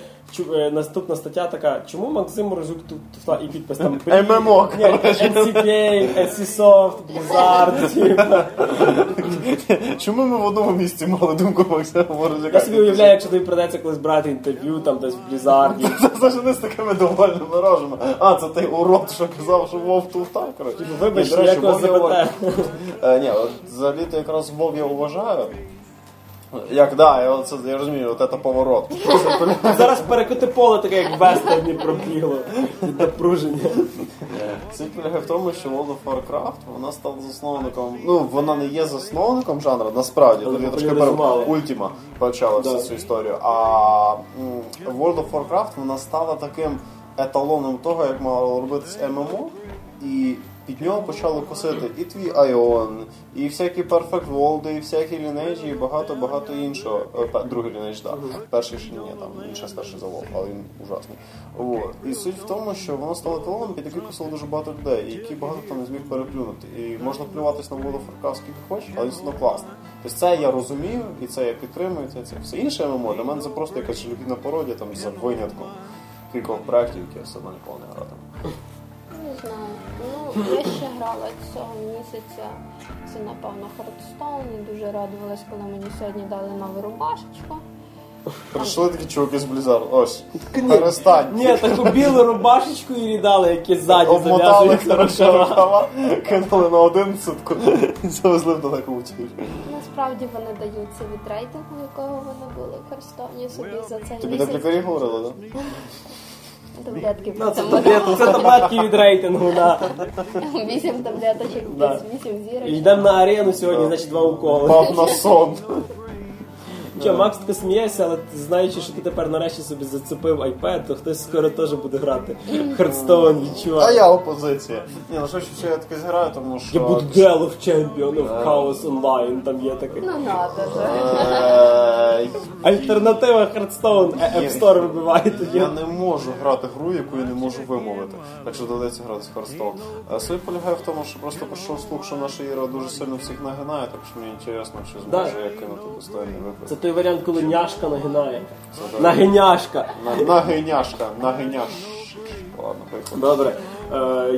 наступна стаття така, чому Максим Морозюк туфта і підпис там ММО. Ні, NC Game, NC Soft, Blizzard. Чому ми в одному місці мали думку Максима Морозюка? Я собі уявляю, якщо тобі придеться колись брати інтерв'ю там десь в Blizzard. Це ж не з такими довольними рожами. А, це той урод, що казав, що Вов туфта, коротше. Вибач, я якось запитаю. Ні, взагалі-то якраз Вов я уважаю. Як, да, я розумію, от це поворот. Зараз перекоти поле таке, як вестерні пробігло від напруження. Суть полягає в тому, що World of Warcraft, вона стала засновником, ну, вона не є засновником жанру, насправді, тут я трошки Ultima почала всю цю історію, а World of Warcraft, вона стала таким еталоном того, як мало робитись ММО, і під нього почали косити і твій Айон, і всякі Perfect World, і всякі Lineage, і багато-багато іншого. Другий Lineage, так. Перший ще ні, там інша старший завод, але він ужасний. І суть в тому, що воно стало колоном, під який косило дуже багато людей, які багато там не зміг переплюнути. І можна плюватись на World of Warcraft скільки хочеш, але він все одно класний. Тобто це я розумію, і це я підтримую, це все інше ММО. Для мене це просто якась жалюгідна пародія, там, за винятком кількох проєктів, які я все одно ніколи не гратиму. Не знаю. Ну, я ще грала цього місяця. Це, напевно, Хардстоун. І дуже радувалась, коли мені сьогодні дали нову рубашечку. Прийшли такі чуваки з Blizzard. Ось, перестань. Ні, таку білу рубашечку їй дали, які ззаді зав'язують на рукава. Кинули на один сутку і завезли в далеку утіль. Насправді вони даються від рейтингу, якого вони були в Хардстоуні собі за цей місяць. Тобі так лікарі говорили, так? Таблетки. Це таблетки від рейтингу, да. 8 таблеточок, 8 зірочок. Йдемо на арену сьогодні, значить 2 уколи. Пав на сон. Макс, ти смієшся, але знаючи, що ти тепер нарешті собі зацепив iPad, то хтось скоро теж буде грати. Хардстоун відчуває. А я опозиція. Ні, ну що я таке зіграю, тому що... Я буду Dell of Champion of Chaos Online, там є таке. Ну, надо. Альтернатива Хардстоун, App Store вибиває тоді. Я не можу грати гру, яку я не можу вимовити. Так що доведеться грати з Хардстоун. Суть полягає в тому, що просто пішов слух, що наша Іра дуже сильно всіх нагинає, так що мені інтересно, чи зможе я кинути достойний випуск. Це той варіант, коли няшка нагинає. Нагиняшка. Нагиняшка. Ладно, поїхали. Добре.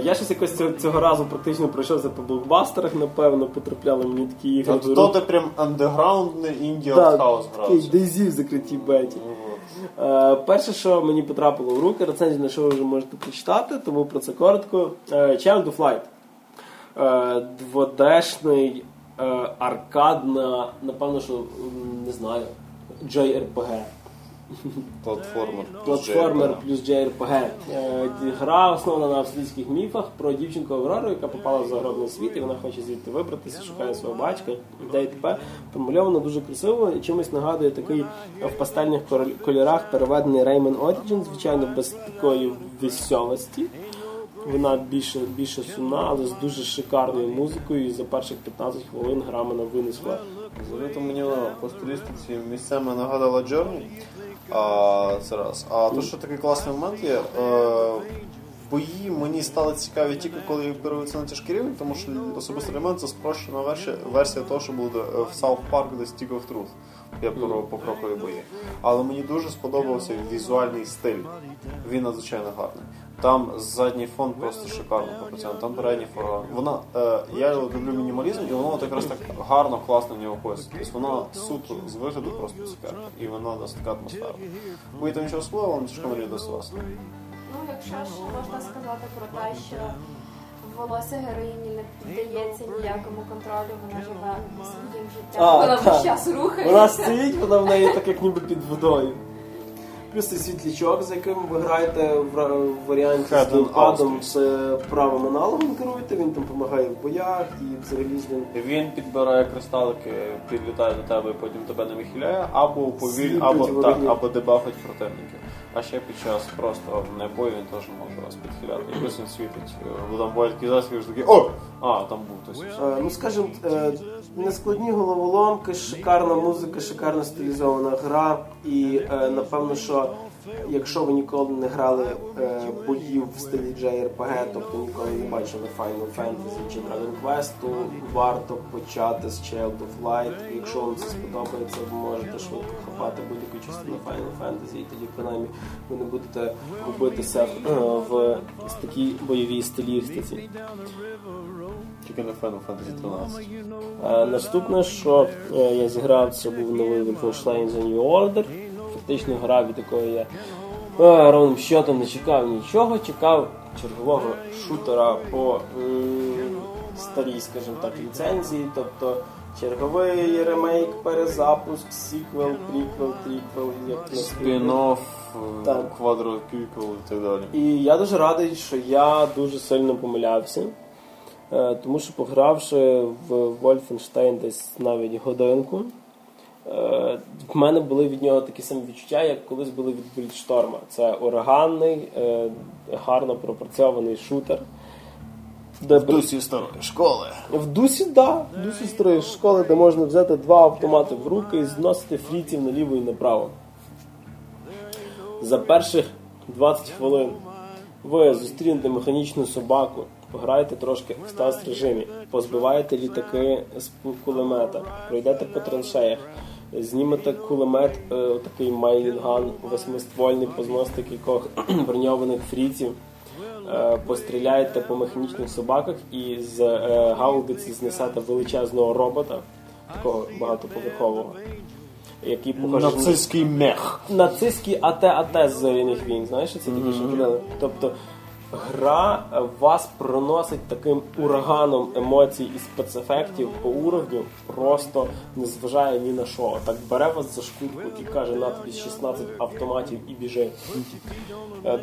Я щось якось цього разу практично пройшовся по блокбастерах, напевно, потрапляли мені такі ігри. Тобто ти прям андеграундний інді артхаус грався. Так, DayZ в закритій беті. Перше, що мені потрапило в руки, рецензію на що ви вже можете прочитати, тому про це коротко. Child of Light. 2D-шний аркадна, напевно, що, не знаю, JRPG. Платформер плюс JRPG. Гра основана на австрійських міфах про дівчинку Аврору, яка попала в загробний світ, і вона хоче звідти вибратися, шукає свого батька, де і т.п. Промальовано дуже красиво і чимось нагадує такий в пастельних кольорах переведений Rayman Origins, звичайно, без такої веселості. Вона більше сумна, але з дуже шикарною музикою, і за перших 15 хвилин гра мене винесла. Взагалі-то мені по стилістиці місцями нагадала Journey. Це раз. А то, що такий класний момент є, бої мені стали цікаві тільки, коли їх беруться на тяжкий рівень, тому що особисто для мене це спрощена версія того, що буде в South Park, The Stick of Truth. Я про покрокові бої. Але мені дуже сподобався візуальний стиль. Він надзвичайно гарний. Там задній фон просто шикарно пропрацьований, там передній фон. Вона, я люблю мінімалізм, і воно якраз так гарно, класно в нього пояснює. Тобто вона суто з вигляду просто цікава, і вона досить така атмосферна. Ви там нічого слова, вам тяжко мені досить власно. Ну, якщо ж можна сказати про те, що волосся героїні не піддається ніякому контролю, вона живе своїм життям, вона весь час рухається. Вона стоїть, вона в неї так, як ніби під водою. Плюс цей світлячок, за яким ви граєте в варіанті з геймпадом, це правим аналогом керуєте, він там допомагає в боях і взагалі з ним. Він підбирає кристалики, підлітає до тебе і потім тебе не вихиляє, або уповільнює, або дебафить противників. А ще під час просто бою він теж може вас підхиляти. І плюс він світить, бо там бувають такі засвіжі, такі «О!» А, там був хтось. Ну, скажімо, нескладні головоломки, шикарна музика, шикарно стилізована гра. І, напевно, що якщо ви ніколи не грали боїв в стилі JRPG, тобто ніколи не бачили Final Fantasy чи Dragon Quest, то варто почати з Child of Light. І якщо вам це сподобається, ви можете швидко хапати будь-яку частину Final Fantasy, і тоді, принаймні, ви не будете губитися в такій бойовій стилістиці. Тільки на Final Fantasy 13. Наступне, що я зіграв, це був новий Wolfenstein The New Order. Фактично гра, від якої я ровним щотом не чекав нічого, чекав чергового шутера по старій, скажімо так, ліцензії, тобто черговий ремейк, перезапуск, сіквел, приквел, триквел, спін-офф, квадроквіквел і так далі. І я дуже радий, що я дуже сильно помилявся. Тому що погравши в Wolfenstein десь навіть годинку, в мене були від нього такі самі відчуття, як колись були від Бріджшторма. Це ураганний, гарно пропрацьований шутер. В дусі старої школи. В дусі, так. В дусі старої школи, де можна взяти два автомати в руки і зносити фріців наліво і направо. За перших 20 хвилин ви зустрінете механічну собаку, пограєте трошки в стелс-режимі, позбиваєте літаки з кулемета, пройдете по траншеях, знімете кулемет, такий майлінган, восьмиствольний, позносите кількох броньованих фріців, постріляєте по механічних собаках і з гаубиці знесете величезного робота, такого багатоповерхового. Який покажуть... Нацистський мех. Нацистський АТ-АТ з «Зоряних війн», знаєш, що це такі що робили? Тобто гра вас проносить таким ураганом емоцій і спецефектів по уровню, просто не зважає ні на що. Так бере вас за шкурку і каже, на тобі 16 автоматів і біжи.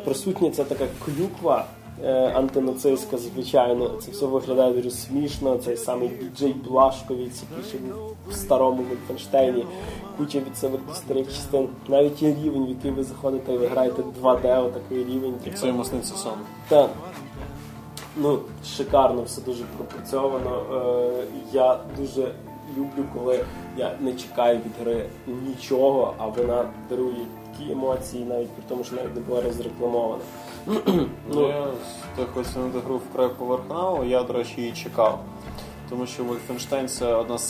Присутня ця така клюква антинацистська, звичайно. Це все виглядає дуже смішно. Цей самий діджей Блашковіць пише в старому Вольфенштейні. Куча відсилок до старих частин. Навіть є рівень, в який ви заходите і ви граєте 2D, отакий рівень. Як це йому сниться сон. Так. Ну, шикарно, все дуже пропрацьовано. Я дуже люблю, коли я не чекаю від гри нічого, а вона дарує такі емоції, навіть при тому, що навіть не була розрекламована. Ну, я так оцінити гру вкрай поверхнево, я, до речі, її чекав. Тому що Wolfenstein — це одна з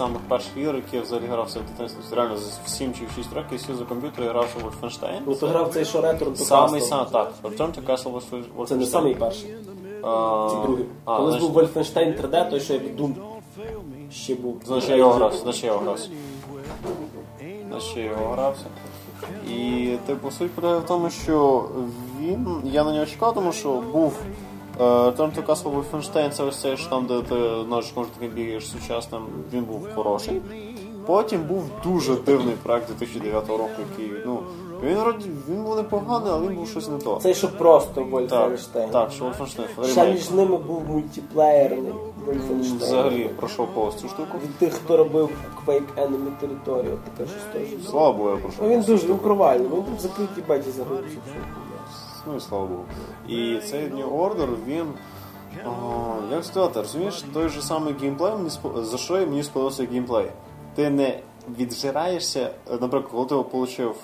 самих перших ігор, які я взагалі грався в дитинстві. Реально, в 7 чи в 6 років я сів за комп'ютер і грався в Wolfenstein. Ну, ти грав цей шоретор до Castle. Так, Return to Castle Wolfenstein. Це не самий перший. Це другий. Колись був Wolfenstein 3D, той, що я від Doom ще був. Значить, я його грався. І, типу, суть полягає в тому, що я на нього чекав, тому що був Return to Castle Wolfenstein, це ось цей, що там, де ти ножичком бігаєш сучасним, він був хороший. Потім був дуже дивний проект 2009 року, який, ну, він був непоганий, але він був щось не то. Це що просто Wolfenstein. Так, що Wolfenstein. Ще між ними був мультиплеєрний Wolfenstein. Взагалі, пройшов повз цю штуку. Від тих, хто робив Quake Enemy Territory, от таке щось теж. Слава Богу, я пройшов. Ну, він дуже укривальний, він був закритій беті за гру. Ну і слава Богу. І цей New Order, він, як сказати, розумієш, той же самий геймплей, за що мені сподобався геймплей. Ти не віджираєшся, наприклад, коли ти отримав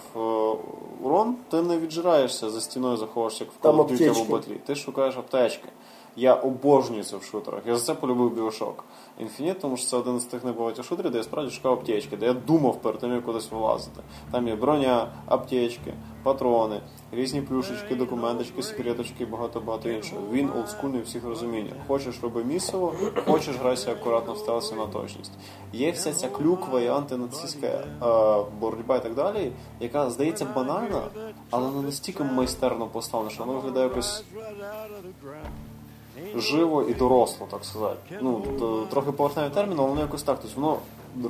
урон, ти не віджираєшся за стіною, заховаєшся в колодюті або батлі. Ти шукаєш аптечки. Я обожнюю це в шутерах. Я за це полюбив BioShock Infinite, тому що це один з тих небагатьох шутерів, де я справді шукав аптечки, де я думав перед тим, як кудись вилазити. Там є броня, аптечки, патрони, різні плюшечки, документочки, секреточки і багато-багато іншого. Він олдскульний у всіх розуміннях. Хочеш, роби місово, хочеш, грайся акуратно, вставися на точність. Є вся ця клюква і антинацистська боротьба і так далі, яка, здається, банальна, але вона настільки майстерно поставлена, що вона виглядає якось живо і доросло, так сказати. Ну, трохи поверхневий термін, але воно якось так, тобто воно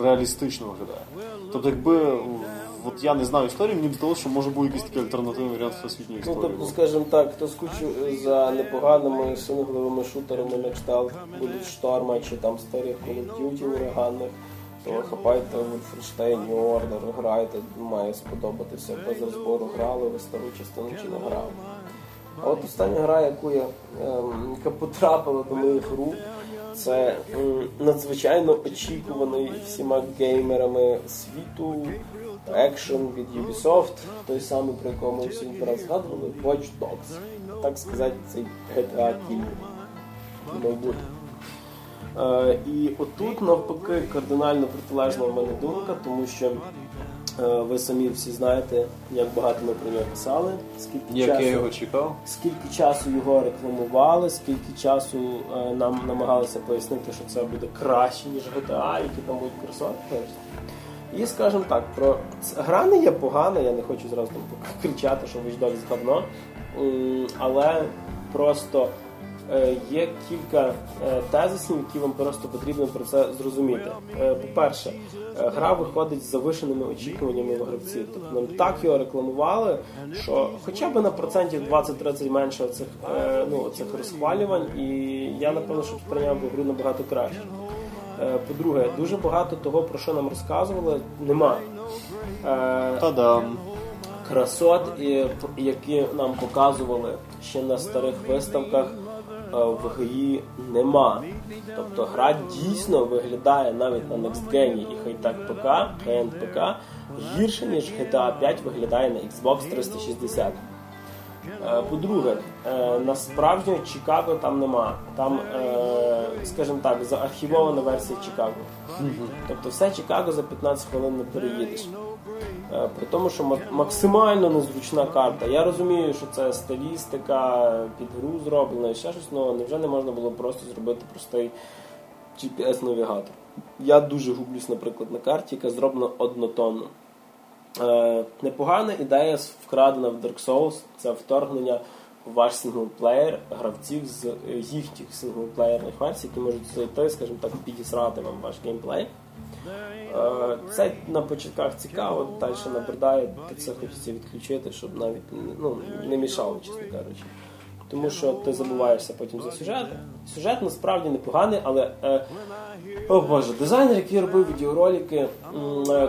реалістично виглядає. Тобто, якби от я не знаю історії, мені б здалося, що може був якийсь такий альтернативний варіант всесвітньої історії. Ну, тобто, скажімо так, хто скучив за непоганими сингловими шутерами на кшталт Шторма чи там старих Call of Duty ураганних, то хапайте Wolfenstein, New Order, грайте, має сподобатися. Без розбору грали, ви стару частину чи не грали. А от остання гра, яка потрапила до моїх рук, це надзвичайно очікуваний всіма геймерами світу екшен від Ubisoft, той самий, про якого ми всі раз згадували, Watch Dogs. Так сказати, цей GTA Kyiv. І отут, навпаки, кардинально протилежна в мене думка, тому що ви самі всі знаєте, як багато ми про нього писали, скільки часу його рекламували, скільки часу нам намагалися пояснити, що це буде краще, ніж GTA, які там будуть кросовки. І, скажімо так, гра не є погана, я не хочу зразу кричати, що Watch Dogs говно, але просто є кілька тезисів, які вам просто потрібно про це зрозуміти. По-перше, гра виходить з завишеними очікуваннями в гравців. Тобто нам так його рекламували, що хоча б на процентів 20-30 менше цих розхвалювань, і я, напевно, щоб сприйняв гру набагато краще. По-друге, дуже багато того, про що нам розказували, нема. Та-дам! Красот, які нам показували ще на старих виставках, в ГІ нема. Тобто гра дійсно виглядає навіть на NextGen і хай-тек ПК, хай-енд ПК гірше, ніж GTA 5 виглядає на Xbox 360. По-друге, насправді Чикаго там нема. Там, скажімо так, заархівована версія Чикаго. Тобто все Чикаго за 15 хвилин не переїдеш. При тому, що максимально незручна карта. Я розумію, що це стилістика, під гру зроблена і ще щось, але невже не можна було просто зробити простий GPS-навігатор? Я дуже гублюсь, наприклад, на карті, яка зроблена однотонно. Непогана ідея вкрадена в Dark Souls, це вторгнення в ваш синглплеєр гравців з їхніх синглплеєрних версій, які можуть зайти, скажімо так, підісрати вам ваш геймплей. Це на початках цікаво, далі набридає, це хочеться відключити, щоб навіть не мішало, чесно кажучи. тому що ти забуваєшся потім за сюжет. Сюжет насправді непоганий, але о боже, дизайнер, який робив відеоролики,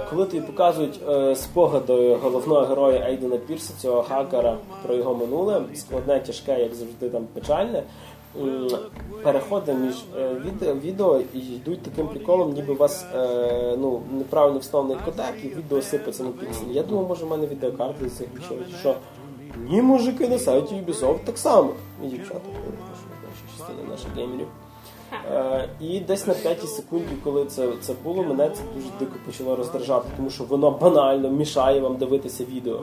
коли тобі показують спогади головного героя Ейдена Пірса, цього хакера, про його минуле, складне, тяжке, як завжди, там печальне. Переходи між відео і йдуть таким приколом, ніби у вас ну, неправильно вставлений кодек і відео сипеться на пікселі. Я думаю, може в мене відеокарти з цих відчувають, що ні, мужики на сайті Ubisoft так само. І дівчата, що частина наших геймерів. І десь на 5 секунді, коли це було, мене це дуже дико почало роздражати, тому що воно банально мішає вам дивитися відео.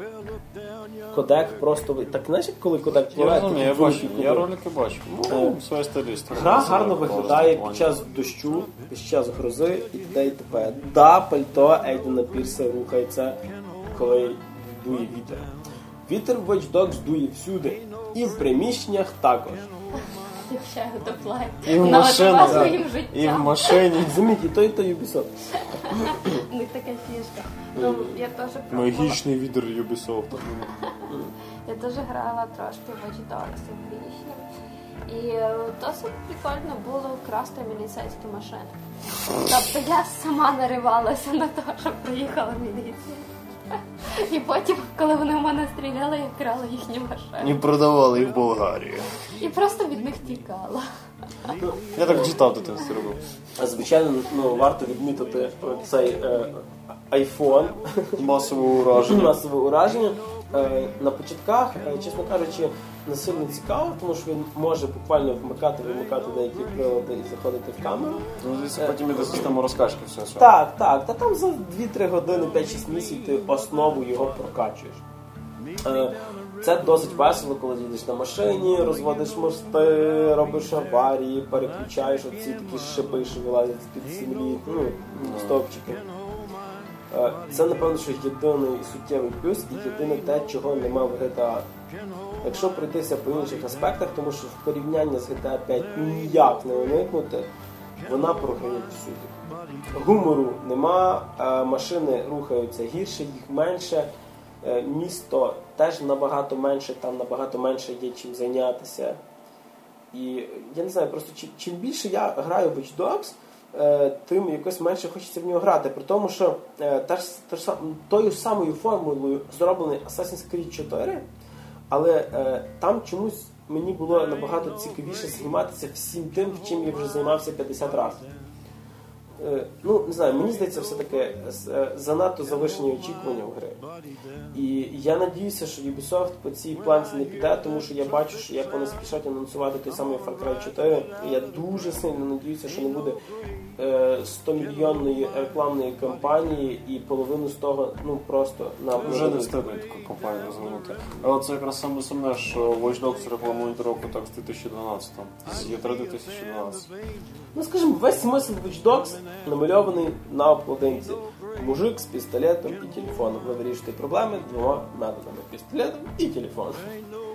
Кодек просто... Так, знаєш, коли кодек пливе? Я розумію, я ролики бачу. Своя стилістика. Гра гарно виглядає під час дощу, під час грози і т.д. і т.п. Да, пальто Ейдена Пірса рухається, коли дує вітер. Вітер в Watch Dogs дує всюди. І в приміщеннях також. І в машинах. І в машині. Заміть, то і то Ubisoft. Не така фішка. Ну, я теж пробувала. Магічний вітер Ubisoft. Я теж грала трошки в Watch Dogs і в Грішні. І досить прикольно було красти міліцейські машини. Тобто я сама наривалася на те, щоб приїхала міліція. І потім, коли вони в мене стріляли, я вкрала їхні машини. І продавали їх в Болгарії. І просто від них тікала. Я так читав, де ти все робив. Звичайно, ну, варто відмітити цей айфон. Масове ураження. На початках, чесно кажучи, не сильно цікаво, тому що він може буквально вмикати-вимикати деякі прилади і заходити в камеру. Ну, звісно, потім іде система розкачки все. Так. Та там за 2-3 години, 5-6 місяців ти основу його прокачуєш. Це досить весело, коли їдеш на машині, розводиш мости, робиш аварії, переключаєш оці такі шипи, що вилазять з-під землі, ну, стовпчики. Це, напевно, що єдиний суттєвий плюс і єдине те, чого нема в GTA. Якщо пройтися по інших аспектах, тому що в порівнянні з GTA 5 ніяк не уникнути, вона програє всюди. Гумору нема, машини рухаються гірше, їх менше, місто теж набагато менше, там набагато менше є чим зайнятися. І я не знаю, просто чим більше я граю в Watch Dogs, тим якось менше хочеться в нього грати. При тому, що тою самою формулою зроблений Assassin's Creed 4, але там чомусь мені було набагато цікавіше займатися всім тим, чим я вже займався 50 разів. Ну, не знаю, мені здається, все-таки занадто завишені очікування в гри. І я надіюся, що Ubisoft по цій планці не піде, тому що я бачу, що як вони спішать анонсувати той самий Far Cry 4, і я дуже сильно надіюся, що не буде 100-мільйонної рекламної кампанії і половину з того, ну, просто нам... Вже не встигли таку кампанію розгорнути. Але це якраз саме сумне, що Watch Dogs рекламують року так з 2012-го. З Є3 2012. Ну, скажімо, весь смисл Watch Dogs намальований на обкладинці. Мужик з пістолетом і телефоном. Ви вирішите проблеми двома методами. Пістолетом і телефоном.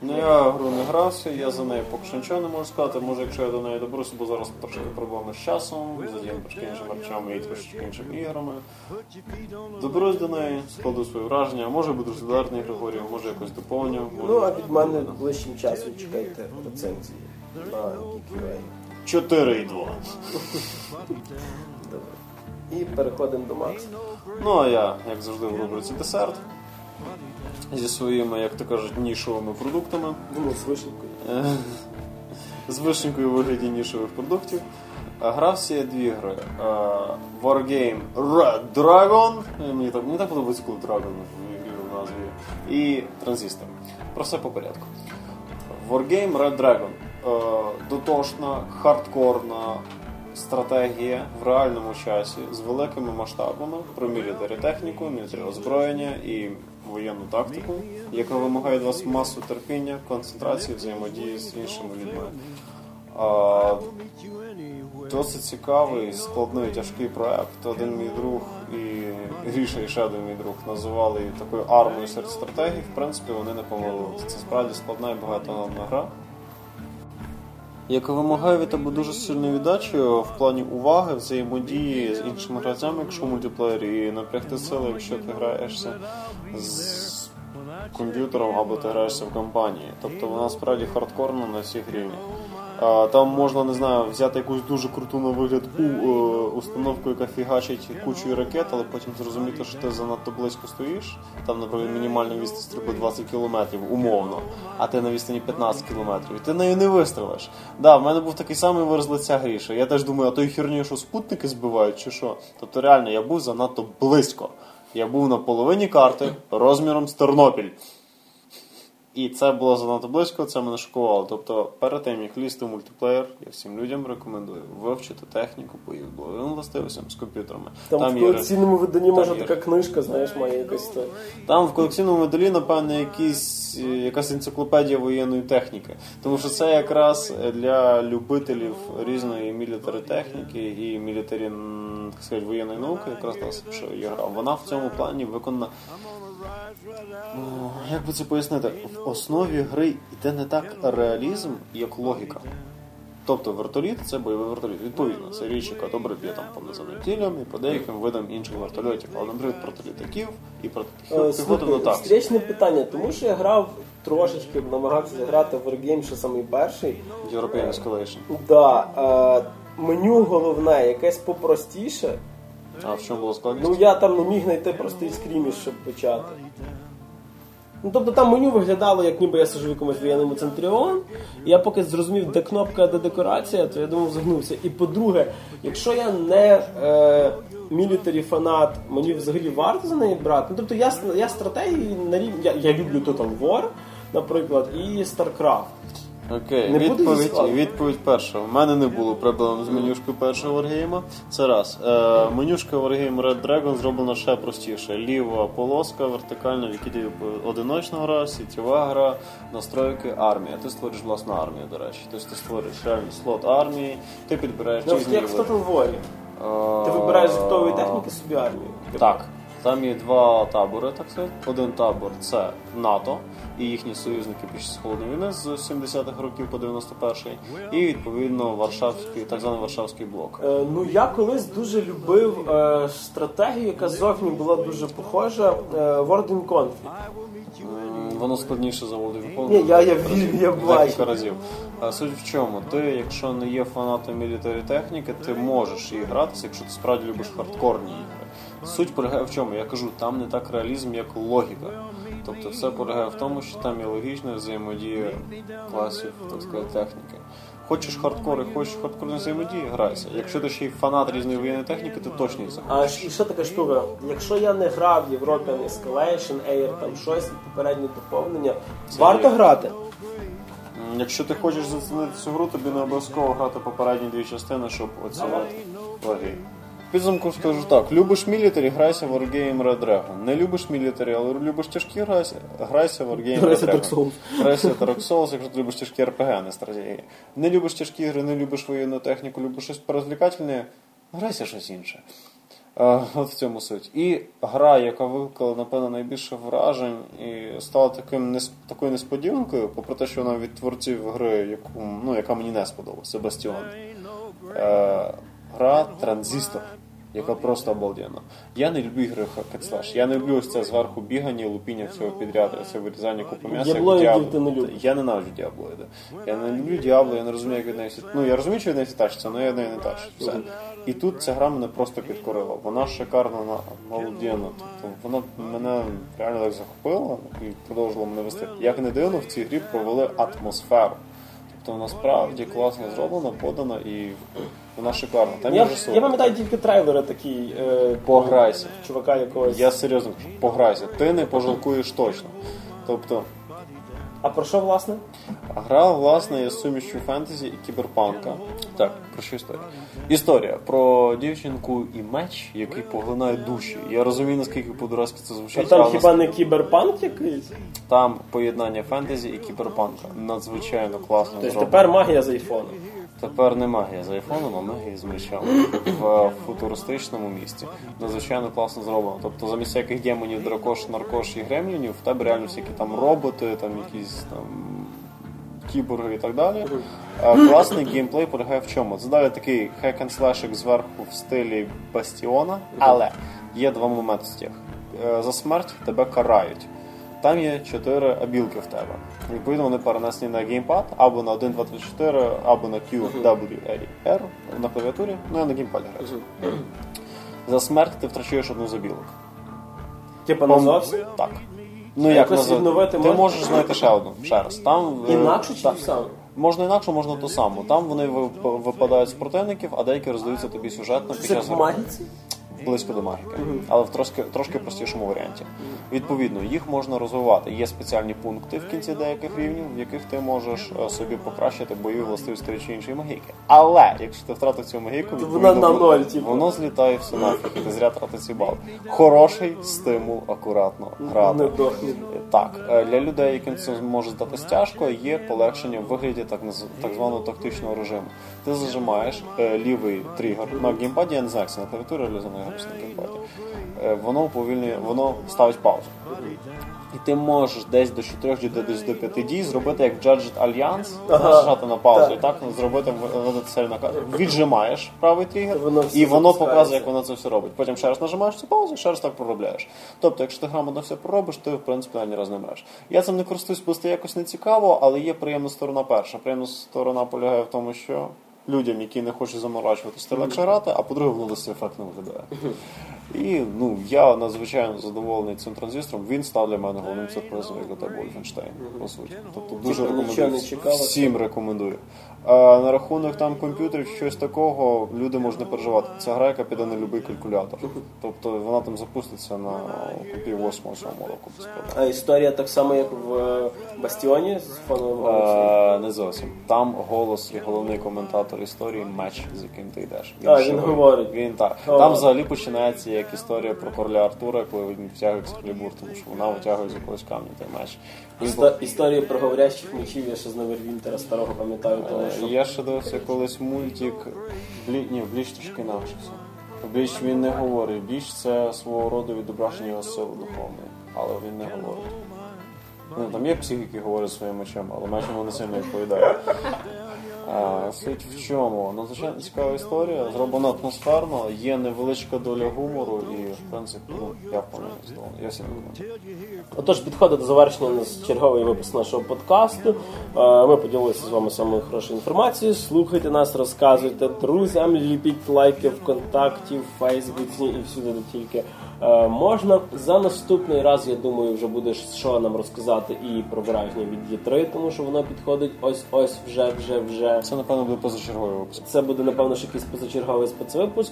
Ну, я гру не грався, я за нею поки що нічого не можу сказати. Може, якщо я до неї доберуся, бо зараз трошки проблеми з часом, задіяв трошки іншими речами і трошки іншими іграми. Доберусь до неї, складу свої враження. Може, буду солідарний Григорію, може, якось доповню. Ну, а від мене ближчим часом чекайте рецензії на Гікьо. 4,2. Добре. І переходимо до Макса. Ну, а я, як завжди, в рубриці десерт. Зі своїми, як то кажуть, нішовими продуктами. Ну, з вишенькою. З вишенькою у вигляді нішових продуктів. Грався я дві гри. Wargame Red Dragon. Мені так подобається, коли Dragon в назві. І Transistor. Про все по порядку. Wargame Red Dragon. Дотошна, хардкорна стратегія в реальному часі з великими масштабами про мілітарі-техніку, мілітарі-озброєння і воєнну тактику, яка вимагає від вас масу терпіння, концентрації, взаємодії з іншими людьми. Досить цікавий, складний, тяжкий проект. Один мій друг і Гріша і ще один мій друг називали такою армою серед стратегій. В принципі, вони не помилилися. Це справді складна і багатогранна гра, яка вимагає від тебе дуже сильної віддачі в плані уваги, взаємодії з іншими гравцями, якщо в мультиплеєрі, і напрягти сили, якщо ти граєшся з комп'ютером, або ти граєшся в кампанії. Тобто вона справді хардкорна на всіх рівнях. Там можна, не знаю, взяти якусь дуже круту на вигляд установку, яка фігачить кучу ракет, але потім зрозуміти, що ти занадто близько стоїш. Там, наприклад, мінімальна відстань стрільби 20 кілометрів, умовно, а ти на відстані 15 кілометрів, і ти нею не вистрелиш. Да, в мене був такий самий вираз лиця Гріша. Я теж думаю, а той херню, що спутники збивають, чи що? Тобто реально, я був занадто близько. Я був на половині карти розміром з Тернопіль. І це було занадто близько, це мене шокувало. Тобто, перед тим, як лізти в мультиплеєр, я всім людям рекомендую вивчити техніку по їх блоговим властивостям з комп'ютерами. Там в колекційному виданні, може, така книжка, знаєш, має якась... Там в колекційному виданні, напевно, якась енциклопедія воєнної техніки. Тому що це якраз для любителів різної мілітарі техніки і мілітарі, так сказати, воєнної науки, якраз так, що я грав. Вона в цьому плані виконана... Як би це пояснити? В основі гри йде не так реалізм, як логіка. Тобто вертоліт – це бойовий вертоліт. Відповідно, це річ, яка добре б'є там, по наземним цілям і по деяким видам інших вертольотів. Але, наприклад, проти літаків і проти піхотів на таксі. Встрічне питання, тому що я грав трошечки, намагався зіграти в Wargame, що самий перший. European Escalation. Так. Меню головне, якесь попростіше. А в чому було складність? Я там не міг знайти простий скріміш, щоб почати. Тобто там меню виглядало, як ніби я сижу в якомусь воєнному Центріон. І я поки зрозумів, де кнопка, де декорація, то я думав, загнувся. І по-друге, якщо я не мілітарі-фанат, мені взагалі варто за неї брати. Тобто я стратегії на рівні... Я люблю Total War, наприклад, і StarCraft. Окей, відповідь перша. У мене не було проблем з менюшкою першого Wargame. Це раз. Менюшка Wargame Red Dragon зроблена ще простіше. Ліва полоска, вертикальна, в якій ти одиночна гра, сітєва гра, настройки, армія. Ти створиш власну армію, до речі. Тобто ти створиш реальний слот армії, ти підбираєш... Як в Total War. Ти вибираєш з готової техніки собі армію. Так. Там є два табори, так сказати. Один табор – це НАТО і їхні союзники під час холодної війни з 70-х років по 91-й. І, відповідно, так званий Варшавський блок. Я колись дуже любив стратегію, яка зовні була дуже похожа – World in Conflict. Воно складніше за World in Conflict. Ні, я вірю, я бачу. Суть в чому? Ти, якщо не є фанатом мілітарі техніки, ти можеш її гратися, якщо ти справді любиш хардкорні ігри. Суть полягає в чому? Я кажу, там не так реалізм, як логіка. Тобто все полягає в тому, що там є логічна взаємодія класів, так сказати, техніки. Хочеш хардкори, хочеш хардкорну взаємодію, грайся. Якщо ти ще й фанат різної воєнної техніки, ти точно їх захочеш. І ще така штука, якщо я не грав European Escalation, Air, там щось, попереднє доповнення, варто грати? Якщо ти хочеш зацінити цю гру, тобі не обов'язково грати попередні дві частини, щоб оцінити логі. Підсумком скажу так, любиш мілітарі, грайся в Wargame Red Dragon. Не любиш мілітарі, але любиш тяжкі, грайся в Wargame Red Dragon. Грайся в Dark Souls, якщо ти любиш тяжкі RPG, а не стратегії. Не любиш тяжкі ігри, не любиш воєнну техніку, любиш щось порозвлікательне, грайся щось інше. От в цьому суть. І гра, яка викликала, напевно, найбільше вражень і стала такою несподіванкою, попри те, що вона від творців гри, яка мені не сподобалася, Бастіон. Гра «Транзистор», яка просто обалденна. Я не люблю ігри хакет-слеш. Я не люблю ось це зверху бігання, лупіння всього підряд, це вирізання купи м'яса. Я ненавиджу діаблоїди. Я не люблю діабло, я не розумію, як від неї... Я розумію, що від неї тащиться, але я від неї не тащу. І тут ця гра мене просто підкорила. Вона шикарна, вона обалденна. Вона мене реально так захопила і продовжила мене вести. Як не дивно, в цій грі провели атмосферу. Тобто вона справді класно зроблена, подана і... Вона шикарна. Там я пам'ятаю тільки трейлери такі. Пограйся. Чувака якогось. Я серйозно, пограйся. Ти не пожалкуєш точно. Тобто... А про що, власне? Гра, власне, є сумішчю фентезі і кіберпанка. Так, про що історія? Історія про дівчинку і меч, який поглинає душі. Я розумію, наскільки по-дурацьки це звучить. А там хіба не кіберпанк якийсь? Там поєднання фентезі і кіберпанка. Надзвичайно класно. Тобто тепер магія з айфону. Тепер не магія з айфоном, а магія з мечами в футуристичному місті. Надзвичайно класно зроблено. Тобто замість всяких демонів, дракош, наркош і гремлінів, в тебе реально всякі там роботи, там якісь там кіборги і так далі. Класний геймплей полягає в чому? Це далі такий хек-н-слешик зверху в стилі Бастіона, але є два моменти з тих. За смерть тебе карають. там є 4 абілки в тебе. Відповідно, вони перенесені на геймпад, або на 1.2.3.4, або на Q, W, L, R, на клавіатурі, ну і на геймпаді граю. За смерть ти втрачаєш одну з абілок. Типа назавжди? Так. Ну як назавжди? Ти можеш знайти ще одну, ще раз. Там, інакше чи саме? Можна інакше, можна ту саму. Там вони випадають з противників, а деякі роздаються тобі сюжетно під час гри. Близько до магіки, але в трошки простішому варіанті. Відповідно, їх можна розвивати. Є спеціальні пункти в кінці деяких рівнів, в яких ти можеш собі покращити бойові властивості тієї чи іншої магіки. Але, якщо ти втратив цю магіку, воно злітає все нафіг, і ти зря тратив ці бали. Хороший стимул акуратно грати. Так, для людей, яким це може здатись тяжко, є полегшення в вигляді так званого тактичного режиму. Ти зажимаєш лівий тригер на геймпаді, я не знаю, на клавіатурі реалізованої гри на геймпаді. Воно уповільнює, воно ставить паузу. І ти можеш десь до 4, десь до 5 дій зробити як Judged Alliance, зажати на паузу, так. І так зробити серію наказу. Віджимаєш правий тригер, і воно показує, як воно це все робить. Потім ще раз нажимаєш цю паузу, ще раз так проробляєш. Тобто, якщо ти грамотно все проробиш, ти в принципі навіть раз не мреш. Я цим не користуюсь, бо це якось не цікаво, але є приємна сторона перша. Приємна сторона полягає в тому, що людям, які не хочуть заморачуватися, це легше грати, а по-друге, воно досить ефектно виглядає. І, ну, я надзвичайно задоволений цим транзистором. Він став для мене головним сюрпризом, як для тебе Вольфенштейн, по суті. Тобто дуже рекомендую, всім рекомендую. На рахунок там комп'ютерів, щось такого, люди можуть не переживати. Ця гра, яка піде на будь-який калькулятор. Тобто вона там запуститься на копі 8-го року. А історія так само, як в Бастіоні з фоновим голосом? Не зовсім. Там голос і головний коментатор історії меч, з яким ти йдеш. Він він говорить. Він так. Там взагалі починається як історія про короля Артура, коли він втягується Ексклібур, тому що вона витягує з якогось камня той меч. Історія про говорящих мечів, я ще з Невервінтера старого пам'ятаю. Я ще дивився колись мультик, Бліч трошки навчився. Бліч він не говорить, Бліч це свого роду відображення його сили духовної, але він не говорить. Ну, там є психіки, які говорять своїм мечем, але меч йому не сильно відповідає. Суть в чому? Надзвичайно цікава історія, зроблена атмосферно, є невеличка доля гумору і, в принципі, я впевнений, я всім рекомендую. Отож, підходить до завершення черговий випуск нашого подкасту. Ми поділилися з вами самою хорошою інформацією. Слухайте нас, розказуйте друзям, ліпіть лайки ВКонтакті, в Фейсбуці і всюди, де тільки можна. За наступний раз, я думаю, вже буде що нам розказати і про враження від Е3, тому що воно підходить ось-ось вже. Це, напевно, буде позачерговий випуск. Це буде, напевно, якийсь позачерговий спецвипуск.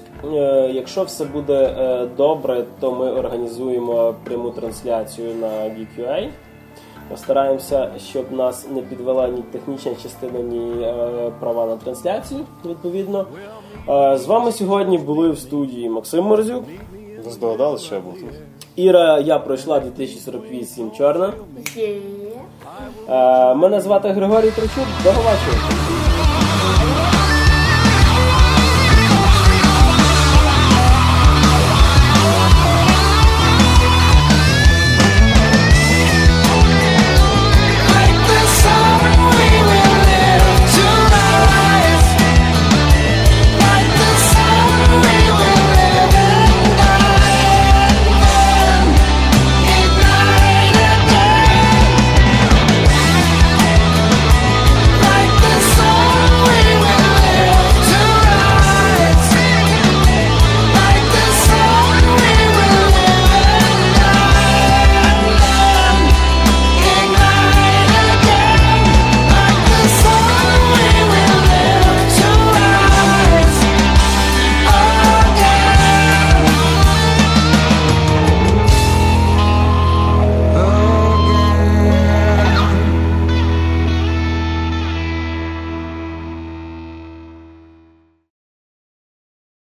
Якщо все буде добре, то ми організуємо пряму трансляцію на GQA. Постараємося, щоб нас не підвела ні технічна частина, ні права на трансляцію, відповідно. З вами сьогодні були в студії Максим Морозюк. Ви здогадалися, що я був тут? Іра, я пройшла 2048 Чорна. Мене звати Григорій Трачук. До побачення.